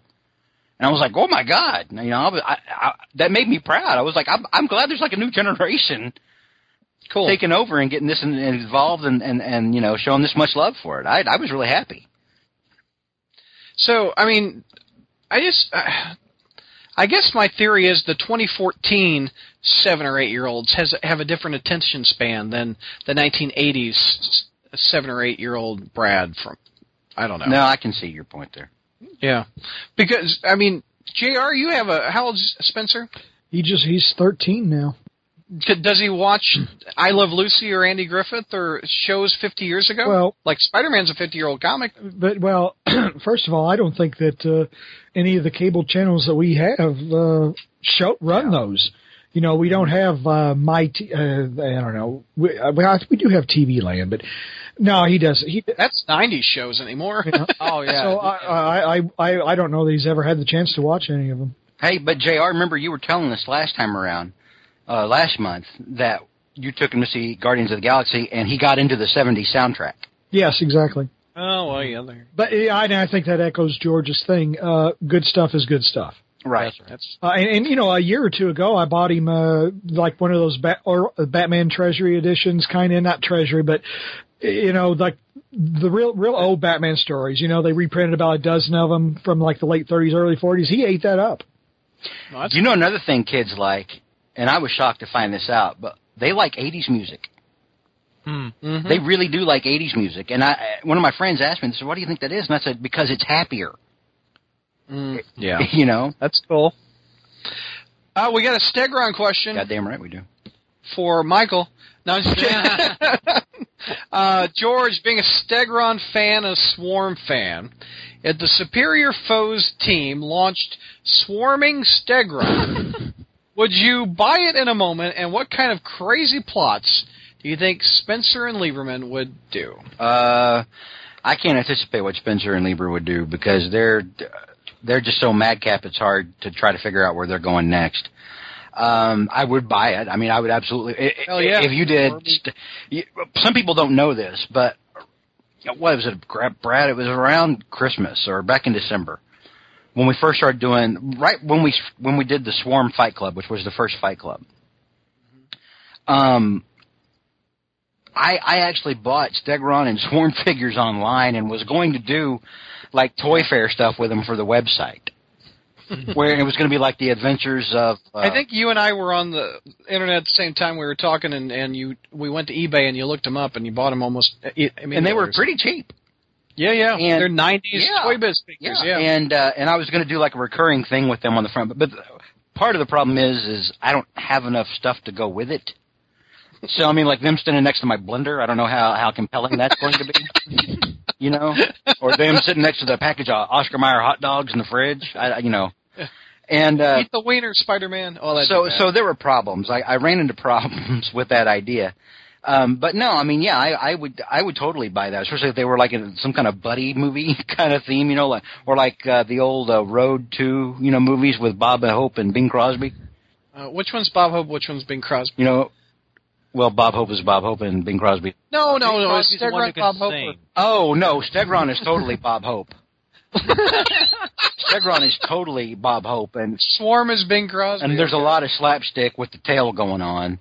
And I was like, oh, my God. And, you know, I was, I, I, that made me proud. I was like, I'm, I'm glad there's, like, a new generation cool. taking over and getting this in, and involved and, and, and, you know, showing this much love for it. I, I was really happy. So, I mean, I just uh, – I guess my theory is the twenty fourteen – seven or eight year olds has have a different attention span than the nineteen eighties seven or eight year old Brad from I don't know. No, I can see your point there. Yeah, because I mean, J R, you have a how old's Spencer? He just he's thirteen now. Does he watch I Love Lucy or Andy Griffith or shows fifty years ago? Well, like Spider-Man's a fifty-year-old comic. But, well, first of all, I don't think that uh, any of the cable channels that we have uh, show run yeah. those. You know, we don't have uh, my. T- uh, I don't know. We, uh, we do have T V Land, but no, he doesn't. He, That's nineties shows anymore. You know? Oh yeah. So I, I I I don't know that he's ever had the chance to watch any of them. Hey, but J R, remember you were telling us last time around, uh, last month, that you took him to see Guardians of the Galaxy, and he got into the seventies soundtrack. Yes, exactly. Oh well, yeah. There. But yeah, I, I think that echoes George's thing. Uh, good stuff is good stuff. Right. That's right. Uh, and, and, you know, a year or two ago, I bought him, uh, like, one of those Bat- or Batman Treasury editions, kind of, not Treasury, but, you know, like, the real real old Batman stories. You know, they reprinted about a dozen of them from, like, the late thirties, early forties. He ate that up. No, that's you cool. know another thing kids like, and I was shocked to find this out, but they like eighties music. Mm-hmm. They really do like eighties music. And I, one of my friends asked me, "So what do you think that is?" And I said, because it's happier. Mm. Yeah. You know? That's cool. Uh, we got a Stegron question. Goddamn right we do. For Michael. No, I'm just kidding. uh, George, being a Stegron fan, a Swarm fan, if the Superior Foes team launched Swarming Stegron, would you buy it in a moment, and what kind of crazy plots do you think Spencer and Lieberman would do? Uh, I can't anticipate what Spencer and Lieber would do because they're they're just so madcap it's hard to try to figure out where they're going next. Um, I would buy it. I mean, I would absolutely. It, Hell yeah. If you did. You, some people don't know this, but what was it, Brad? It was around Christmas or back in December. When we first started doing, right when we when we did the Swarm Fight Club, which was the first Fight Club, um, I, I actually bought Stegron and Swarm figures online and was going to do like Toy Fair stuff with them for the website, where it was going to be like the adventures of. Uh, I think you and I were on the internet at the same time. We were talking, and, and you we went to eBay and you looked them up and you bought them almost. I mean, and they were pretty cheap. Yeah, yeah, and they're nineties yeah, Toy Biz figures. Yeah, yeah. and uh, and I was going to do like a recurring thing with them on the front, but, but part of the problem is is I don't have enough stuff to go with it. So I mean, like them standing next to my blender, I don't know how, how compelling that's going to be, you know, or them sitting next to the package of Oscar Mayer hot dogs in the fridge, I, you know, and uh, eat the wiener, Spider-Man. All that. So so there were problems. I, I ran into problems with that idea. Um, but no, I mean, yeah, I, I would, I would totally buy that, especially if they were like in some kind of buddy movie kind of theme, you know, like, or like uh, the old uh, Road to, you know, movies with Bob Hope and Bing Crosby. Uh, which one's Bob Hope? Which one's Bing Crosby? You know, well, Bob Hope is Bob Hope and Bing Crosby. No, no, no, it's Stegron Bob Hope. Or, oh no, Stegron is totally Bob Hope. Stegron is totally Bob Hope, and Swarm is Bing Crosby. And there's a lot of slapstick with the tail going on.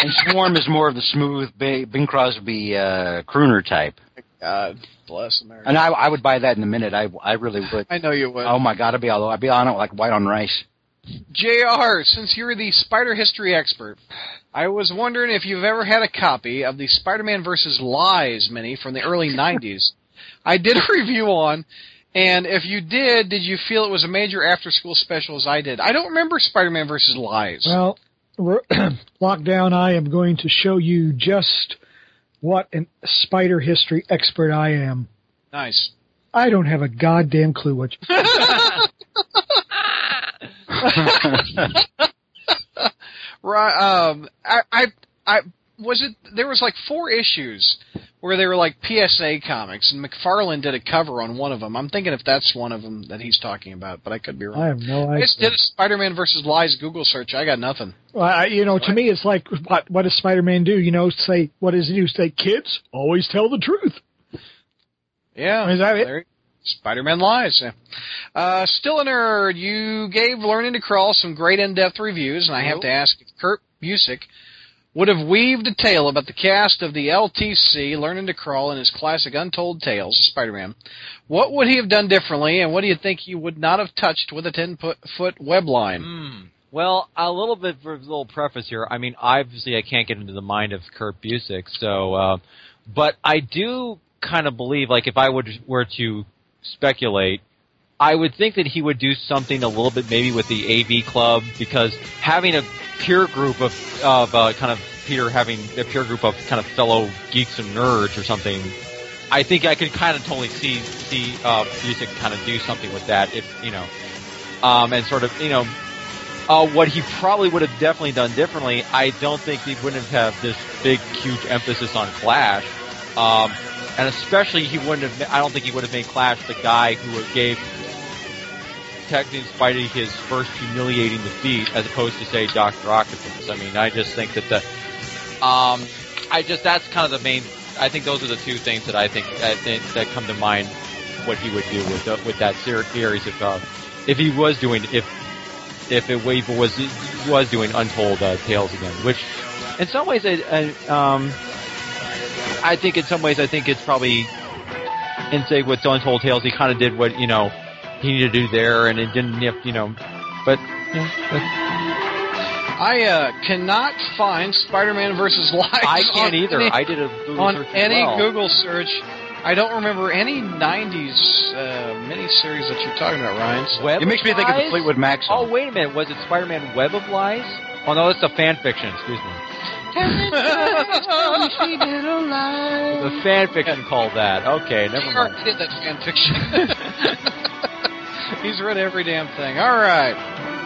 And Swarm is more of the smooth Bing Crosby uh, crooner type. God bless America. And I, I would buy that in a minute. I, I really would. I know you would. Oh, my God. I'd be, I'd be on it like white on rice. J R, since you're the spider history expert, I was wondering if you've ever had a copy of the Spider-Man versus. Lies mini from the early nineties. I did a review on, and if you did, did you feel it was a major after-school special as I did? I don't remember Spider-Man versus. Lies. Well... Lockdown, I am going to show you just what a spider history expert I am. Nice. I don't have a goddamn clue what you... right, um, I, I, I, was it, there was like four issues where they were like P S A comics, and McFarlane did a cover on one of them. I'm thinking if that's one of them that he's talking about, but I could be wrong. I have no idea. I just did a Spider-Man versus. Lies Google search. I got nothing. Well, I, you know, to me, it's like, what, what does Spider-Man do? You know, say, what does he do? Say, kids, always tell the truth. Yeah. Is that it? Spider-Man Lies. Uh, still a nerd, you gave Learning to Crawl some great in-depth reviews, and I have to ask if Kurt Busiek would have weaved a tale about the cast of the L T C learning to crawl in his classic Untold Tales of Spider-Man, what would he have done differently, and what do you think he would not have touched with a ten-foot web line? Mm. Well, a little bit for a little preface here. I mean, obviously I can't get into the mind of Kurt Busiek, so, uh, but I do kind of believe, like, if I would, were to speculate, I would think that he would do something a little bit maybe with the A V Club, because having a peer group of, of uh, kind of Peter having a peer group of kind of fellow geeks and nerds or something, I think I could kind of totally see see uh, Busiek kind of do something with that, if you know, um, and sort of you know, uh, what he probably would have definitely done differently. I don't think he wouldn't have this big huge emphasis on Clash. Um, And especially he wouldn't have. I don't think he would have made Clash the guy who gave Detective Spidey his first humiliating defeat, as opposed to say Doctor Octopus. I mean, I just think that the. Um, I just that's kind of the main. I think those are the two things that I think, I think that come to mind. What he would do with the, with that series if uh, if he was doing if if it Weevil was was doing Untold uh, Tales again, which in some ways I, I, um, I think in some ways I think it's probably in say with Untold Tales he kind of did what you know he needed to do there, and it didn't you know but yeah, I uh, cannot find Spider-Man versus. Life. I can't either. Any, I did a Google on search any well. Google search. I don't remember any nineties uh, miniseries that you're talking about, Ryan. Web it makes me lies? think of the Fleetwood Mac song. Oh, wait a minute. Was it Spider-Man Web of Lies? Oh, no, that's the fan fiction. Excuse me. The fan fiction called that. Okay, never mind. He did that fan fiction. He's read every damn thing. All right.